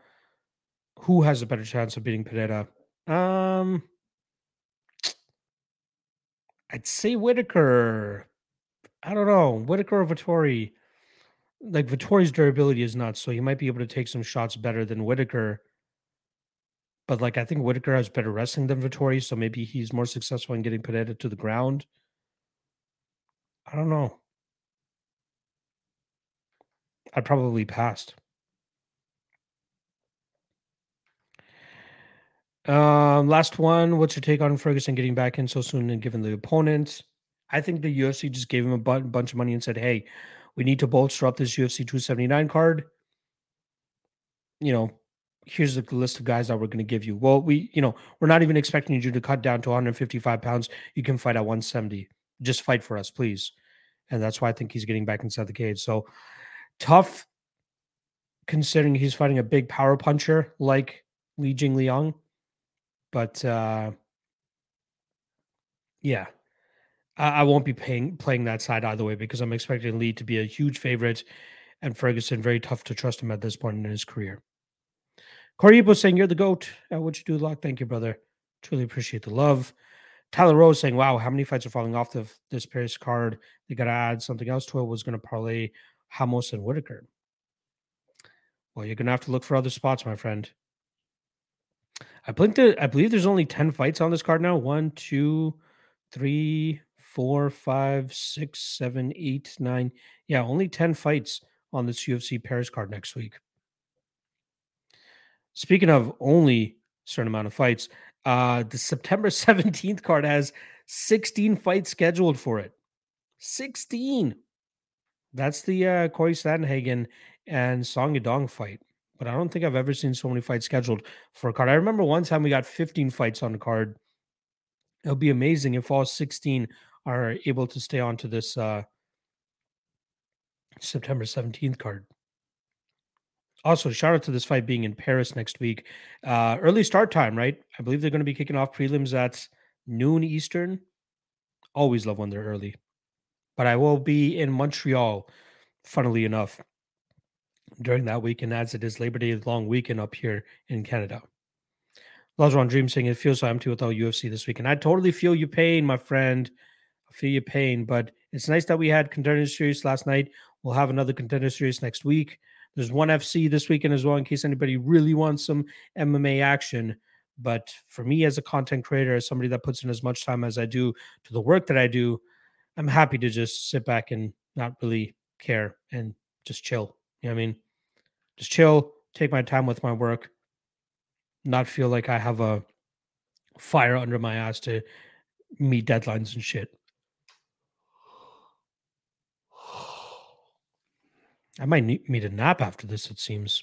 Who has a better chance of beating Pereira? Um, I'd say Whitaker. I don't know. Whitaker or Vittori. Like, Vittori's durability is nuts, so he might be able to take some shots better than Whitaker. But, like, I think Whitaker has better wrestling than Vittori, so maybe he's more successful in getting Pereira to the ground. I don't know. I probably passed. Um, last one. What's your take on Ferguson getting back in so soon and given the opponent? I think the U F C just gave him a bu- bunch of money and said, hey, we need to bolster up this U F C two seventy-nine card. You know, here's the list of guys that we're going to give you. Well, we, you know, we're not even expecting you to cut down to one fifty-five pounds. You can fight at one seventy. Just fight for us, please. And that's why I think he's getting back inside the cage. So tough, considering he's fighting a big power puncher like Li Jingliang. But uh, yeah. I won't be paying, playing that side either way because I'm expecting Lee to be a huge favorite and Ferguson very tough to trust him at this point in his career. Corey Yipo saying, you're the GOAT at what you do, Locke. Thank you, brother. Truly appreciate the love. Tyler Rose saying, wow, how many fights are falling off the, this Paris card? They got to add something else to it. Was going to parlay Hamos and Whitaker. Well, you're going to have to look for other spots, my friend. I believe, there, I believe there's only ten fights on this card now. One, two, three... Four, five, six, seven, eight, nine. Yeah, only ten fights on this U F C Paris card next week. Speaking of only a certain amount of fights, uh, the September seventeenth card has sixteen fights scheduled for it. sixteen. That's the uh, Corey Sandhagen and Song Yadong fight. But I don't think I've ever seen so many fights scheduled for a card. I remember one time we got fifteen fights on the card. It'll be amazing if all sixteen are able to stay on to this uh, September seventeenth card. Also, shout out to this fight being in Paris next week. Uh, early start time, right? I believe they're going to be kicking off prelims at noon Eastern. Always love when they're early. But I will be in Montreal, funnily enough, during that weekend as it is Labor Day long weekend up here in Canada. Olajuwon Dream saying, it feels so empty without U F C this week. And I totally feel your pain, my friend. I feel your pain, but it's nice that we had Contender Series last night. We'll have another Contender Series next week. There's one F C this weekend as well in case anybody really wants some M M A action. But for me as a content creator, as somebody that puts in as much time as I do to the work that I do, I'm happy to just sit back and not really care and just chill. You know what I mean? Just chill, take my time with my work, not feel like I have a fire under my ass to meet deadlines and shit. I might need, need a nap after this, it seems.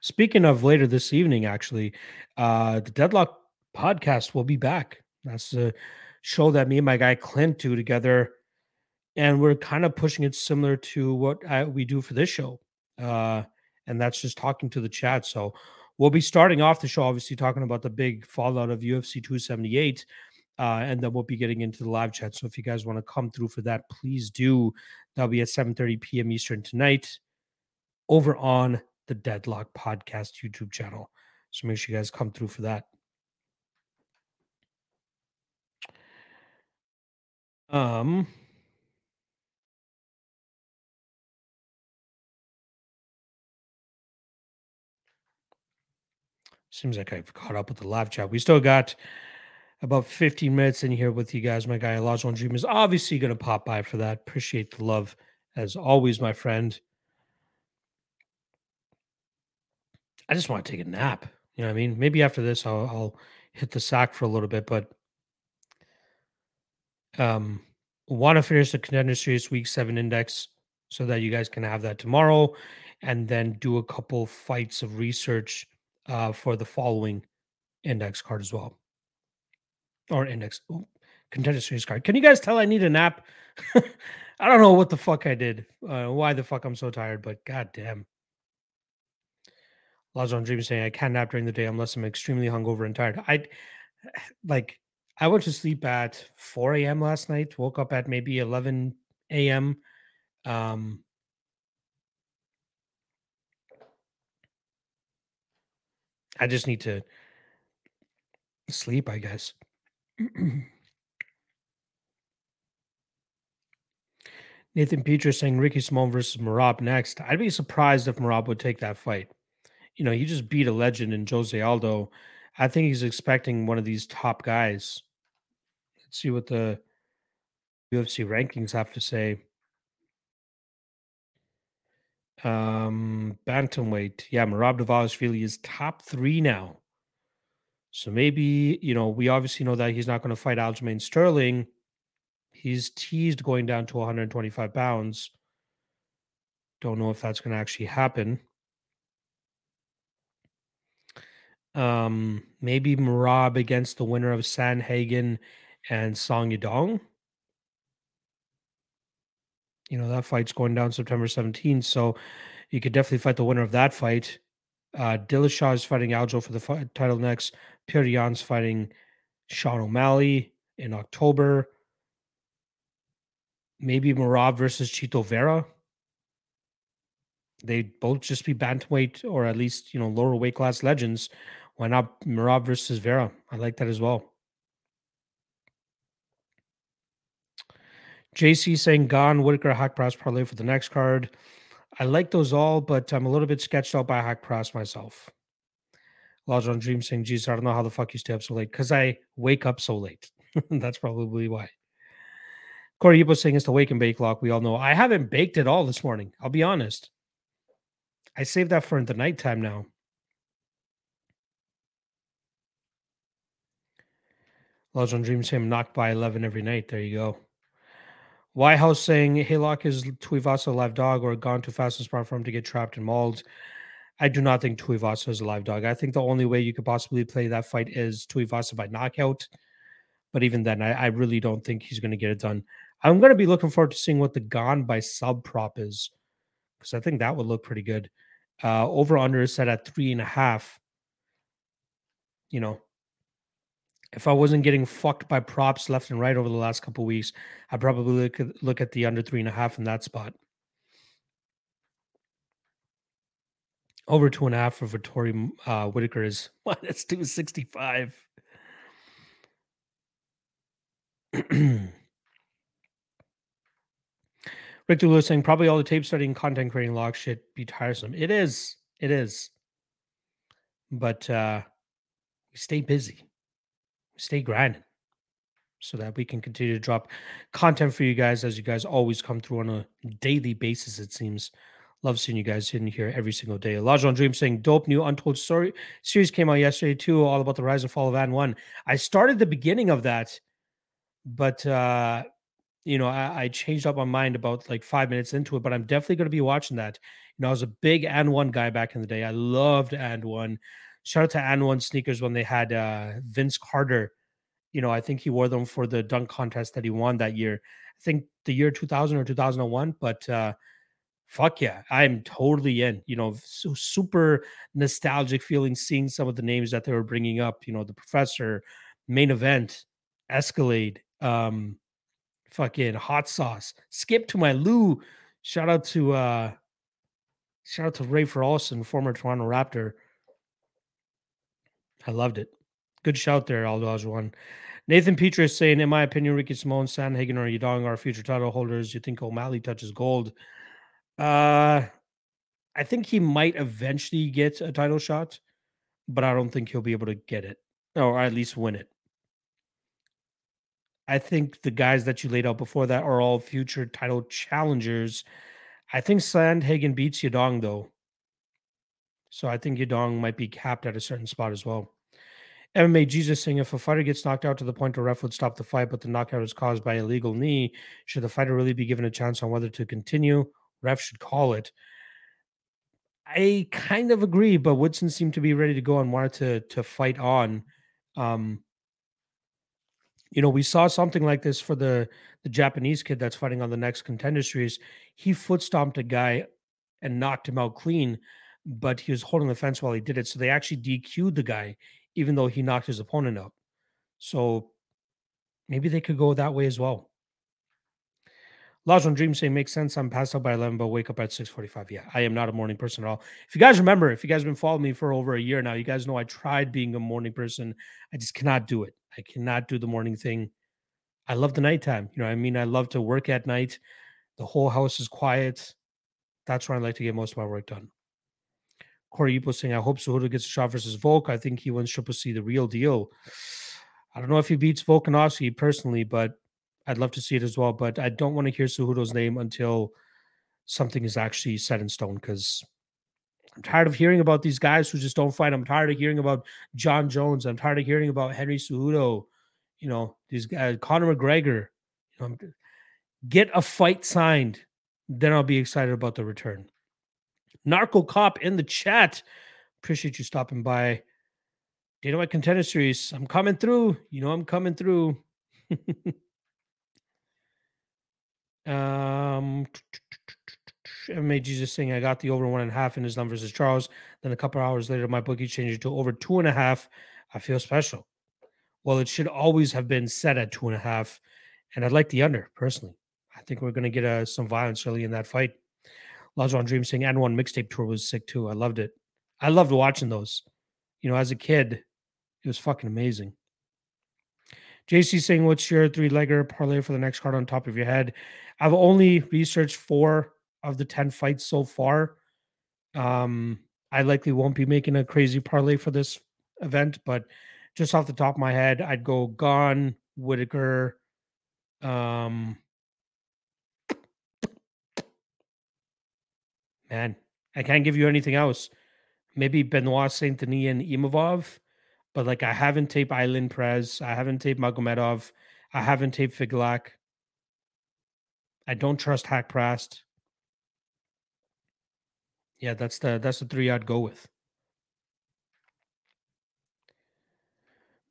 Speaking of later this evening, actually, uh, the Deadlock podcast will be back. That's the show that me and my guy Clint do together And we're kind of pushing it similar to what I, we do for this show. Uh, and that's just talking to the chat. So we'll be starting off the show, obviously, talking about the big fallout of U F C two seventy-eight. Uh, and then we'll be getting into the live chat. So if you guys want to come through for that, please do. That'll be at seven thirty p.m. Eastern tonight over on the Deadlock Podcast YouTube channel. So make sure you guys come through for that. Um... Seems like I've caught up with the live chat. We still got about fifteen minutes in here with you guys. My guy, Olajuwon Dream, is obviously going to pop by for that. Appreciate the love, as always, my friend. I just want to take a nap. You know what I mean? Maybe after this, I'll, I'll hit the sack for a little bit. But um, want to finish the Contender Series Week seven Index so that you guys can have that tomorrow. And then do a couple fights of research Uh, for the following index card as well. Or index. Ooh, Contender Series card. Can you guys tell I need a nap? I don't know what the fuck I did. Uh, why the fuck I'm so tired, but goddamn. Olajuwon Dream saying, I can't nap during the day unless I'm extremely hungover and tired. I like, I went to sleep at four a.m. last night. Woke up at maybe eleven a.m. Um... I just need to sleep, I guess. Nathan Peter saying Ricky Simon versus Merab next. I'd be surprised if Merab would take that fight. You know, he just beat a legend in Jose Aldo. I think he's expecting one of these top guys. Let's see what the U F C rankings have to say. Um, bantamweight. Yeah, Merab Dvalishvili is top three now. So maybe, you know, we obviously know that he's not going to fight Aljamain Sterling. He's teased going down to one twenty-five pounds. Don't know if that's going to actually happen. Um, maybe Merab against the winner of Sanhagen and Song Yadong. You know, that fight's going down September seventeenth, so you could definitely fight the winner of that fight. Uh, Dillashaw is fighting Aljo for the fight, title next. Pierre Yan's fighting Sean O'Malley in October. Maybe Merab versus Chito Vera. They'd both just be bantamweight or at least, you know, lower weight class legends. Why not Merab versus Vera? I like that as well. J C saying Gone, Whitaker, Hackpross parlay for the next card. I like those all, but I'm a little bit sketched out by Hackpross myself. Olajuwon Dream saying, geez, I don't know how the fuck you stay up so late. Because I wake up so late. That's probably why. Corey Yipo saying it's the wake and bake lock. We all know. I haven't baked at all this morning. I'll be honest. I saved that for the nighttime now. Olajuwon Dream saying knocked by eleven every night. There you go. White House saying Haylock is Tuivasa a live dog or gone too fast and smart for him to get trapped and mauled. I do not think Tuivasa is a live dog. I think the only way you could possibly play that fight is Tuivasa by knockout. But even then, I, I really don't think he's going to get it done. I'm going to be looking forward to seeing what the gone by sub prop is, because I think that would look pretty good. Uh, over under is set at three and a half. You know, if I wasn't getting fucked by props left and right over the last couple of weeks, I'd probably look at, look at the under three and a half in that spot. Over two and a half for Vittori uh, Whitaker is minus two sixty-five. Rick Duluth saying probably all the tape studying, content creating, log shit be tiresome. It is. It is. But uh, stay busy. Stay grinding so that we can continue to drop content for you guys, as you guys always come through on a daily basis, it seems. Love seeing you guys in here every single day. Olajuwon Dream saying, dope new Untold Story series came out yesterday too, all about the rise and fall of N one. I started the beginning of that, but, uh, you know, I, I changed up my mind about like five minutes into it, but I'm definitely going to be watching that. You know, I was a big N one guy back in the day. I loved N one. Shout out to N one Sneakers when they had uh, Vince Carter you know, I think he wore them for the dunk contest that he won that year. I think the year two thousand or two thousand one, but uh, fuck yeah, I'm totally in, you know, so super nostalgic feeling, seeing some of the names that they were bringing up, you know, the Professor, Main Event, Escalade, um, fucking Hot Sauce, Skip to My Lou. Shout out to, uh, shout out to Ray Ferguson, former Toronto Raptor. I loved it. Good shout there, Olajuwon. Nathan Petrie is saying, in my opinion, Ricky Simone, Sandhagen, or Yudong are future title holders. You think O'Malley touches gold? Uh, I think he might eventually get a title shot, but I don't think he'll be able to get it, or at least win it. I think the guys that you laid out before that are all future title challengers. I think Sandhagen beats Yudong, though. So I think Yudong might be capped at a certain spot as well. M M A Jesus saying, if a fighter gets knocked out to the point a ref would stop the fight, but the knockout is caused by a legal knee, should the fighter really be given a chance on whether to continue? Ref should call it. I kind of agree, but Woodson seemed to be ready to go and wanted to, to fight on. Um, you know, we saw something like this for the, the Japanese kid that's fighting on the next Contender Series. He foot-stomped a guy and knocked him out clean, but he was holding the fence while he did it, so they actually D Q'd the guy, even though he knocked his opponent out. So maybe they could go that way as well. Olajuwon Dream saying, makes sense. I'm passed out by eleven, but wake up at six forty-five. Yeah, I am not a morning person at all. If you guys remember, if you guys have been following me for over a year now, you guys know I tried being a morning person. I just cannot do it. I cannot do the morning thing. I love the nighttime. You know what I mean? I love to work at night. The whole house is quiet. That's where I like to get most of my work done. Corey Yipo saying, I hope Cejudo gets a shot versus Volk. I think he wins Triple C, the real deal. I don't know if he beats Volkanovski personally, but I'd love to see it as well. But I don't want to hear Cejudo's name until something is actually set in stone, because I'm tired of hearing about these guys who just don't fight. I'm tired of hearing about John Jones. I'm tired of hearing about Henry Cejudo. You know, these guys, Conor McGregor. You know, get a fight signed, then I'll be excited about the return. Narco Cop in the chat. Appreciate you stopping by. Data My Contender Series. I'm coming through. You know I'm coming through. um, M M A Jesus saying, I got the over one and a half in his numbers as Charles. Then a couple hours later, my bookie changed it to over two and a half. I feel special. Well, it should always have been set at two and a half. And I'd like the under, personally. I think we're going to get uh, some violence early in that fight. Olajuwon Dream saying, and one mixtape tour was sick too. I loved it. I loved watching those. You know, as a kid, it was fucking amazing. J C saying, what's your three-legger parlay for the next card on top of your head? I've only researched four of the ten fights so far. Um, I likely won't be making a crazy parlay for this event, but just off the top of my head, I'd go Gon, Whitaker, um... Man, I can't give you anything else. Maybe Benoit Saint-Denis and Imovov, but like I haven't taped Aylin Perez. I haven't taped Magomedov. I haven't taped Figlak. I don't trust Hack Prast. Yeah, that's the that's the three I'd go with.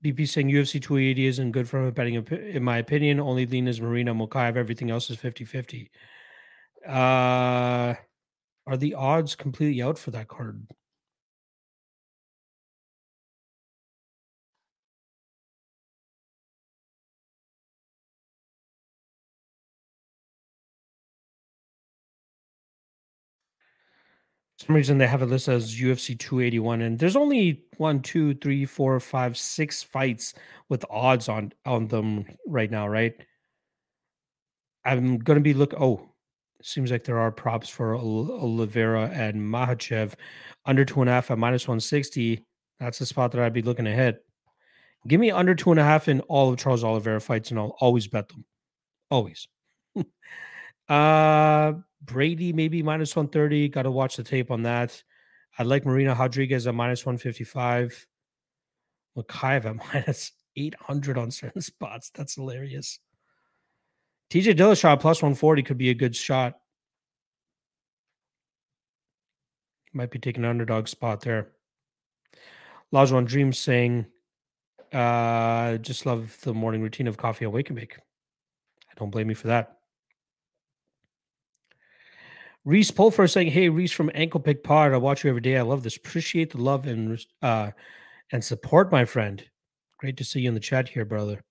B P saying U F C two eighty isn't good for betting, in my opinion. Only lean is Marina Mokaev. Everything else is fifty-fifty. Uh... Are the odds completely out for that card? For some reason, they have it listed as U F C two eighty-one, and there's only one, two, three, four, five, six fights with odds on, on them right now, right? I'm going to be look. Oh. Seems like there are props for Oliveira and Makhachev. Under two and a half at minus one sixty. That's the spot that I'd be looking to hit. Give me under two and a half in all of Charles Oliveira fights, and I'll always bet them. Always. uh, Brady, maybe minus one thirty. Got to watch the tape on that. I like Marina Rodriguez at minus one fifty-five. Mokaev at minus eight hundred on certain spots. That's hilarious. T J Dillashaw plus one forty could be a good shot. Might be taking an underdog spot there. Olajuwon Dream saying Uh, just love the morning routine of coffee and wake and bake. Don't blame me for that. Reese Pulfer saying, "Hey, Reese from Ankle Pick Pod. I watch you every day. I love this. Appreciate the love and uh, and support, my friend. Great to see you in the chat here, brother."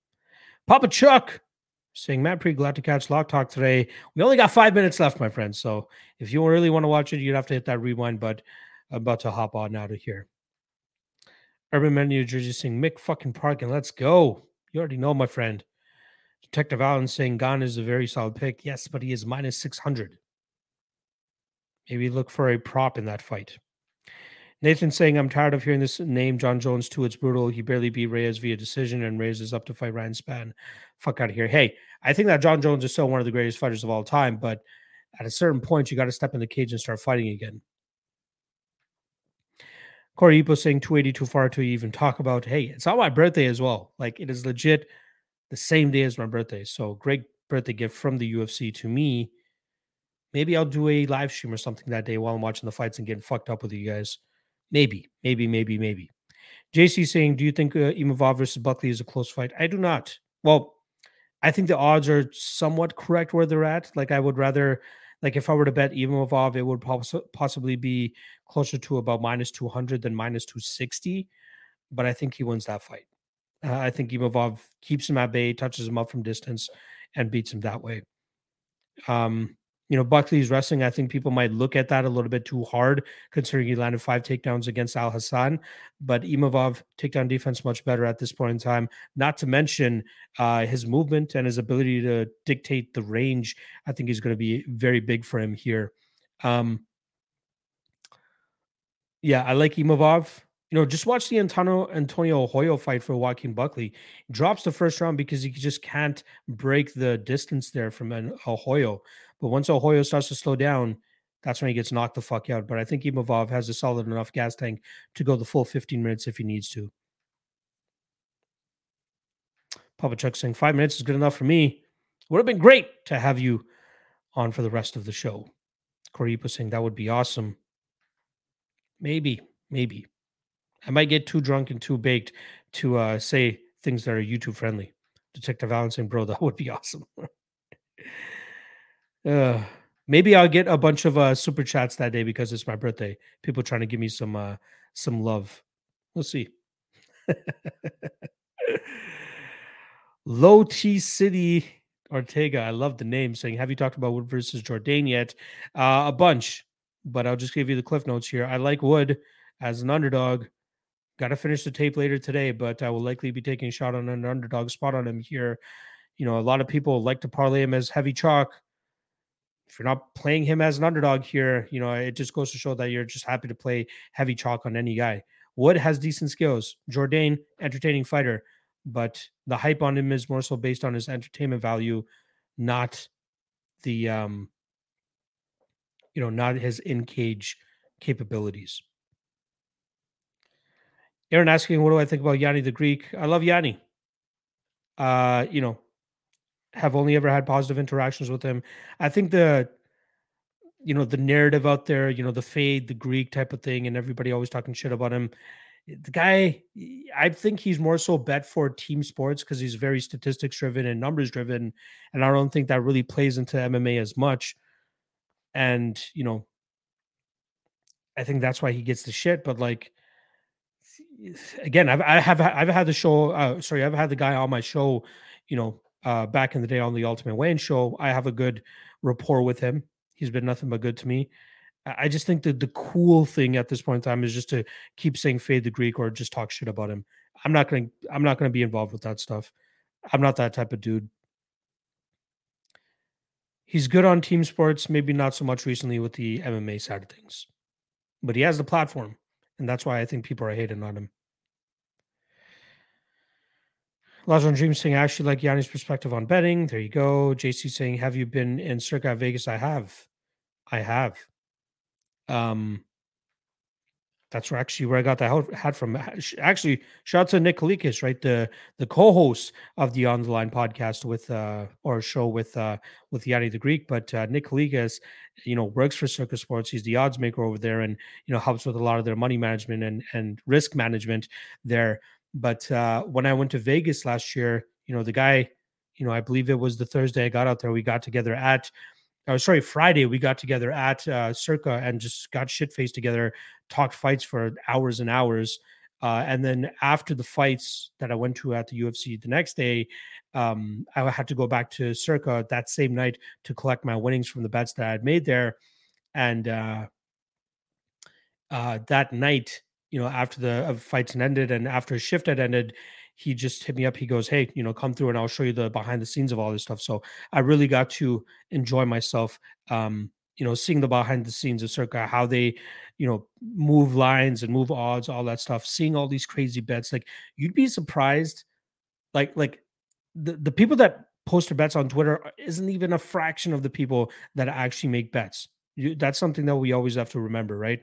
Papa Chuck saying, "Matt, pretty glad to catch Lock Talk today. We only got five minutes left, my friend. So if you really want to watch it, you'd have to hit that rewind. But I'm about to hop on out of here." Urban Men New Jersey saying, "Mick fucking Parkin, let's go. You already know, my friend." Detective Allen saying Gon is a very solid pick. Yes, but he is minus six hundred. Maybe look for a prop in that fight. Nathan saying, "I'm tired of hearing this name, John Jones, too. It's brutal. He barely beat Reyes via decision, and Reyes is up to fight Ryan Spann. Fuck out of here." Hey, I think that John Jones is still one of the greatest fighters of all time, but at a certain point, you got to step in the cage and start fighting again. Corey Yipo saying two eighty too far to even talk about. Hey, it's on my birthday as well. Like, it is legit the same day as my birthday. So great birthday gift from the U F C to me. Maybe I'll do a live stream or something that day while I'm watching the fights and getting fucked up with you guys. Maybe, maybe, maybe, maybe. J C saying, "Do you think uh, Imavov versus Buckley is a close fight?" I do not. Well, I think the odds are somewhat correct where they're at. Like, I would rather, like, if I were to bet Imavov, it would poss- possibly be closer to about minus two hundred than minus two sixty. But I think he wins that fight. Uh, I think Imavov keeps him at bay, touches him up from distance, and beats him that way. Um, you know, Buckley's wrestling, I think people might look at that a little bit too hard, considering he landed five takedowns against Al Hassan. But Imavov, takedown defense much better at this point in time, not to mention uh, his movement and his ability to dictate the range. I think is going to be very big for him here. Um, yeah, I like Imavov. You know, just watch the Antonio, Antonio Hoyo fight for Joaquin Buckley. He drops the first round because he just can't break the distance there from an Hoyo. But once Hoyo starts to slow down, that's when he gets knocked the fuck out. But I think Imavov has a solid enough gas tank to go the full fifteen minutes if he needs to. Papa Chuck saying, five minutes is good enough for me. Would have been great to have you on for the rest of the show. Corey Yipo saying, that would be awesome. Maybe, maybe. I might get too drunk and too baked to uh, say things that are YouTube friendly. Detective Allen saying, bro, that would be awesome. uh, maybe I'll get a bunch of uh, super chats that day because it's my birthday. People trying to give me some uh, some love. We'll see. Low T City Ortega, I love the name, saying, have you talked about Wood versus Jourdain yet? Uh, a bunch, but I'll just give you the cliff notes here. I like Wood as an underdog. Got to finish the tape later today, but I will likely be taking a shot on an underdog spot on him here. You know, a lot of people like to parlay him as heavy chalk. If you're not playing him as an underdog here, you know, it just goes to show that you're just happy to play heavy chalk on any guy. Wood has decent skills. Jourdain, entertaining fighter, but the hype on him is more so based on his entertainment value, not the, um, you know, not his in-cage capabilities. Aaron asking, what do I think about Yanni the Greek? I love Yanni. Uh, you know, have only ever had positive interactions with him. I think the, you know, the narrative out there, you know, the fade, the Greek type of thing, and everybody always talking shit about him. The guy, I think he's more so bet for team sports because he's very statistics driven and numbers driven. And I don't think that really plays into M M A as much. And, you know, I think that's why he gets the shit. But like, again, I've, I have I've had the show. Uh, sorry, I've had the guy on my show. You know, uh, back in the day on the Ultimate Wayne show, I have a good rapport with him. He's been nothing but good to me. I just think that the cool thing at this point in time is just to keep saying fade the Greek or just talk shit about him. I'm not going. I'm not going to be involved with that stuff. I'm not that type of dude. He's good on team sports, maybe not so much recently with the M M A side of things, but he has the platform. And that's why I think people are hating on him. Olajuwon Dream saying, I actually like Yanni's perspective on betting. There you go. J C saying, have you been in Circa Vegas? I have. I have. Um, that's where actually where I got the hat from. Actually, shout out to Nick Kalikis, right? The the co-host of the On the Line podcast with uh, or show with uh, with Yanni the Greek. But uh, Nick Kalikis, you know, works for Circa Sports. He's the odds maker over there, and you know, helps with a lot of their money management and and risk management there. But uh, when I went to Vegas last year, you know, the guy, you know, I believe it was the Thursday I got out there, we got together at, oh, sorry, Friday, we got together at uh, Circa and just got shit-faced together, talked fights for hours and hours. Uh, and then after the fights that I went to at the U F C the next day, um, I had to go back to Circa that same night to collect my winnings from the bets that I had made there. And uh, uh, that night, you know, after the uh, fights had ended and after his shift had ended, he just hit me up. He goes, hey, you know, come through and I'll show you the behind the scenes of all this stuff. So I really got to enjoy myself, um, you know, seeing the behind the scenes of Circa, how they, you know, move lines and move odds, all that stuff, seeing all these crazy bets. Like, you'd be surprised. Like, like the, the people that post their bets on Twitter isn't even a fraction of the people that actually make bets. You, that's something that we always have to remember, right?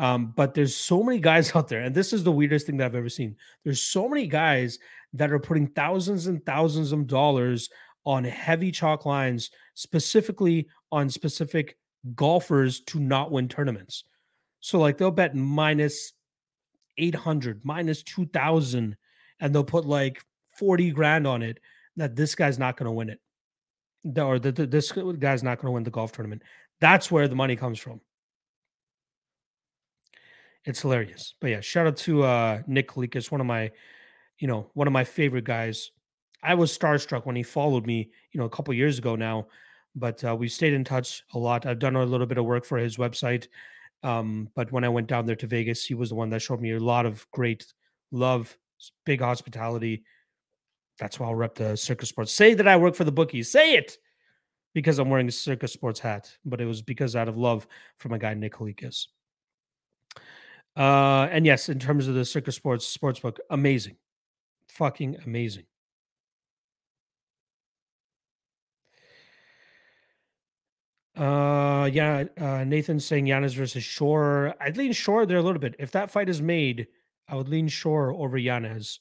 Um, but there's so many guys out there, and this is the weirdest thing that I've ever seen. There's so many guys that are putting thousands and thousands of dollars on heavy chalk lines, specifically on specific golfers to not win tournaments. So like they'll bet minus eight hundred, minus two thousand, and they'll put like forty grand on it that this guy's not going to win it. Or that this guy's not going to win the golf tournament. That's where the money comes from. It's hilarious. But yeah, shout out to uh, Nick Kalikas, one of my, you know, one of my favorite guys. I was starstruck when he followed me, you know, a couple years ago now, but uh, we stayed in touch a lot. I've done a little bit of work for his website. Um, but when I went down there to Vegas, he was the one that showed me a lot of great love, big hospitality. That's why I'll rep the Circa Sports. Say that I work for the bookies. Say it! Because I'm wearing a Circa Sports hat, but it was because out of love for my guy, Nick Kalikas. Uh, and yes, in terms of the Circa Sports sportsbook, amazing, fucking amazing. Uh, yeah, uh, Nathan's saying Giannis versus Shore. I'd lean Shore there a little bit. If that fight is made, I would lean Shore over Giannis.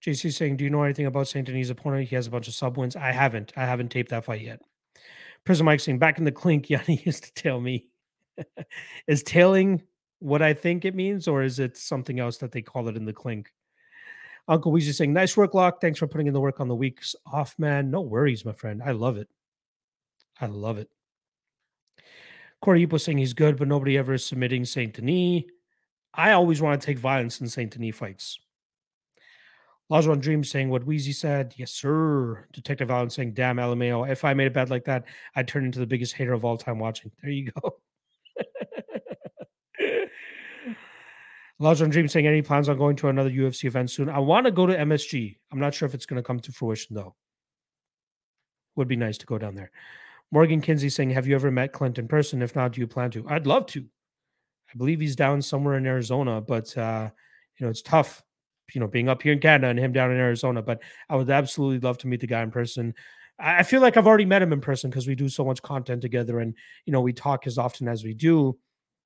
J C saying, do you know anything about Saint Denis' opponent? He has a bunch of sub wins. I haven't. I haven't taped that fight yet. Prison Mike saying, back in the clink, Yanni used to tell me. Is tailing what I think it means, or is it something else that they call it in the clink? Uncle Weezy saying, nice work, Locke. Thanks for putting in the work on the weeks off, man. No worries, my friend. I love it. I love it. Corey Yipo saying he's good, but nobody ever is submitting Saint Denis. I always want to take violence in Saint Denis fights. Olajuwon Dream saying what Weezy said. Yes, sir. Detective Allen saying, damn, L M A O. If I made a bet like that, I'd turn into the biggest hater of all time watching. There you go. Olajuwon Dream saying, any plans on going to another U F C event soon? I want to go to M S G. I'm not sure if it's going to come to fruition, though. Would be nice to go down there. Morgan Kinsey saying, have you ever met Clint in person? If not, do you plan to? I'd love to. I believe he's down somewhere in Arizona, but, uh, you know, it's tough, you know, being up here in Canada and him down in Arizona, but I would absolutely love to meet the guy in person. I feel like I've already met him in person because we do so much content together and, you know, we talk as often as we do.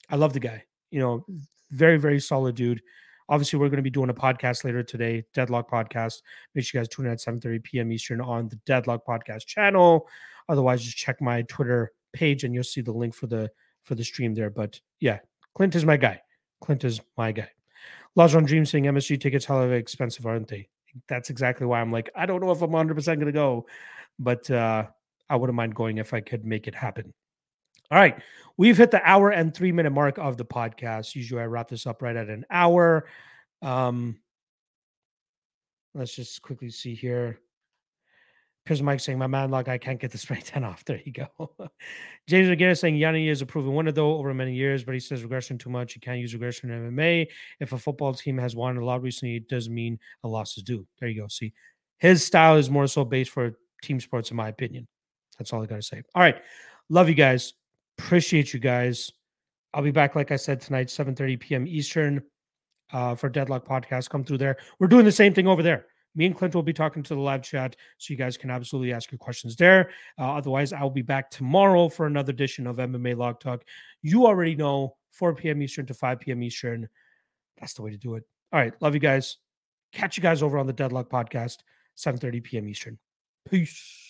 I love the guy, you know, very, very solid dude. Obviously, we're going to be doing a podcast later today, Deadlock Podcast. Make sure you guys tune in at seven thirty p.m. Eastern on the Deadlock Podcast channel. Otherwise, just check my Twitter page and you'll see the link for the, for the stream there. But yeah, Clint is my guy. Clint is my guy. Olajuwon Dream saying M S G tickets, however expensive, aren't they? That's exactly why I'm like, I don't know if I'm one hundred percent going to go, but uh, I wouldn't mind going if I could make it happen. All right. We've hit the hour and three minute mark of the podcast. Usually I wrap this up right at an hour. Um, let's just quickly see here. Prison Mike saying, my man, like, I can't get the spray tan off. There you go. James McGinnis saying, Yanni is a proven winner, though, over many years, but he says regression too much. You can't use regression in M M A. If a football team has won a lot recently, it does mean a loss is due. There you go. See, his style is more so based for team sports, in my opinion. That's all I got to say. All right. Love you guys. Appreciate you guys. I'll be back, like I said, tonight, seven thirty p.m. Eastern uh, for Deadlock Podcast. Come through there. We're doing the same thing over there. Me and Clint will be talking to the live chat, so you guys can absolutely ask your questions there. Uh, otherwise, I'll be back tomorrow for another edition of M M A Log Talk. You already know, four p.m. Eastern to five p.m. Eastern. That's the way to do it. All right, love you guys. Catch you guys over on the Deadlock Podcast, seven thirty p.m. Eastern. Peace.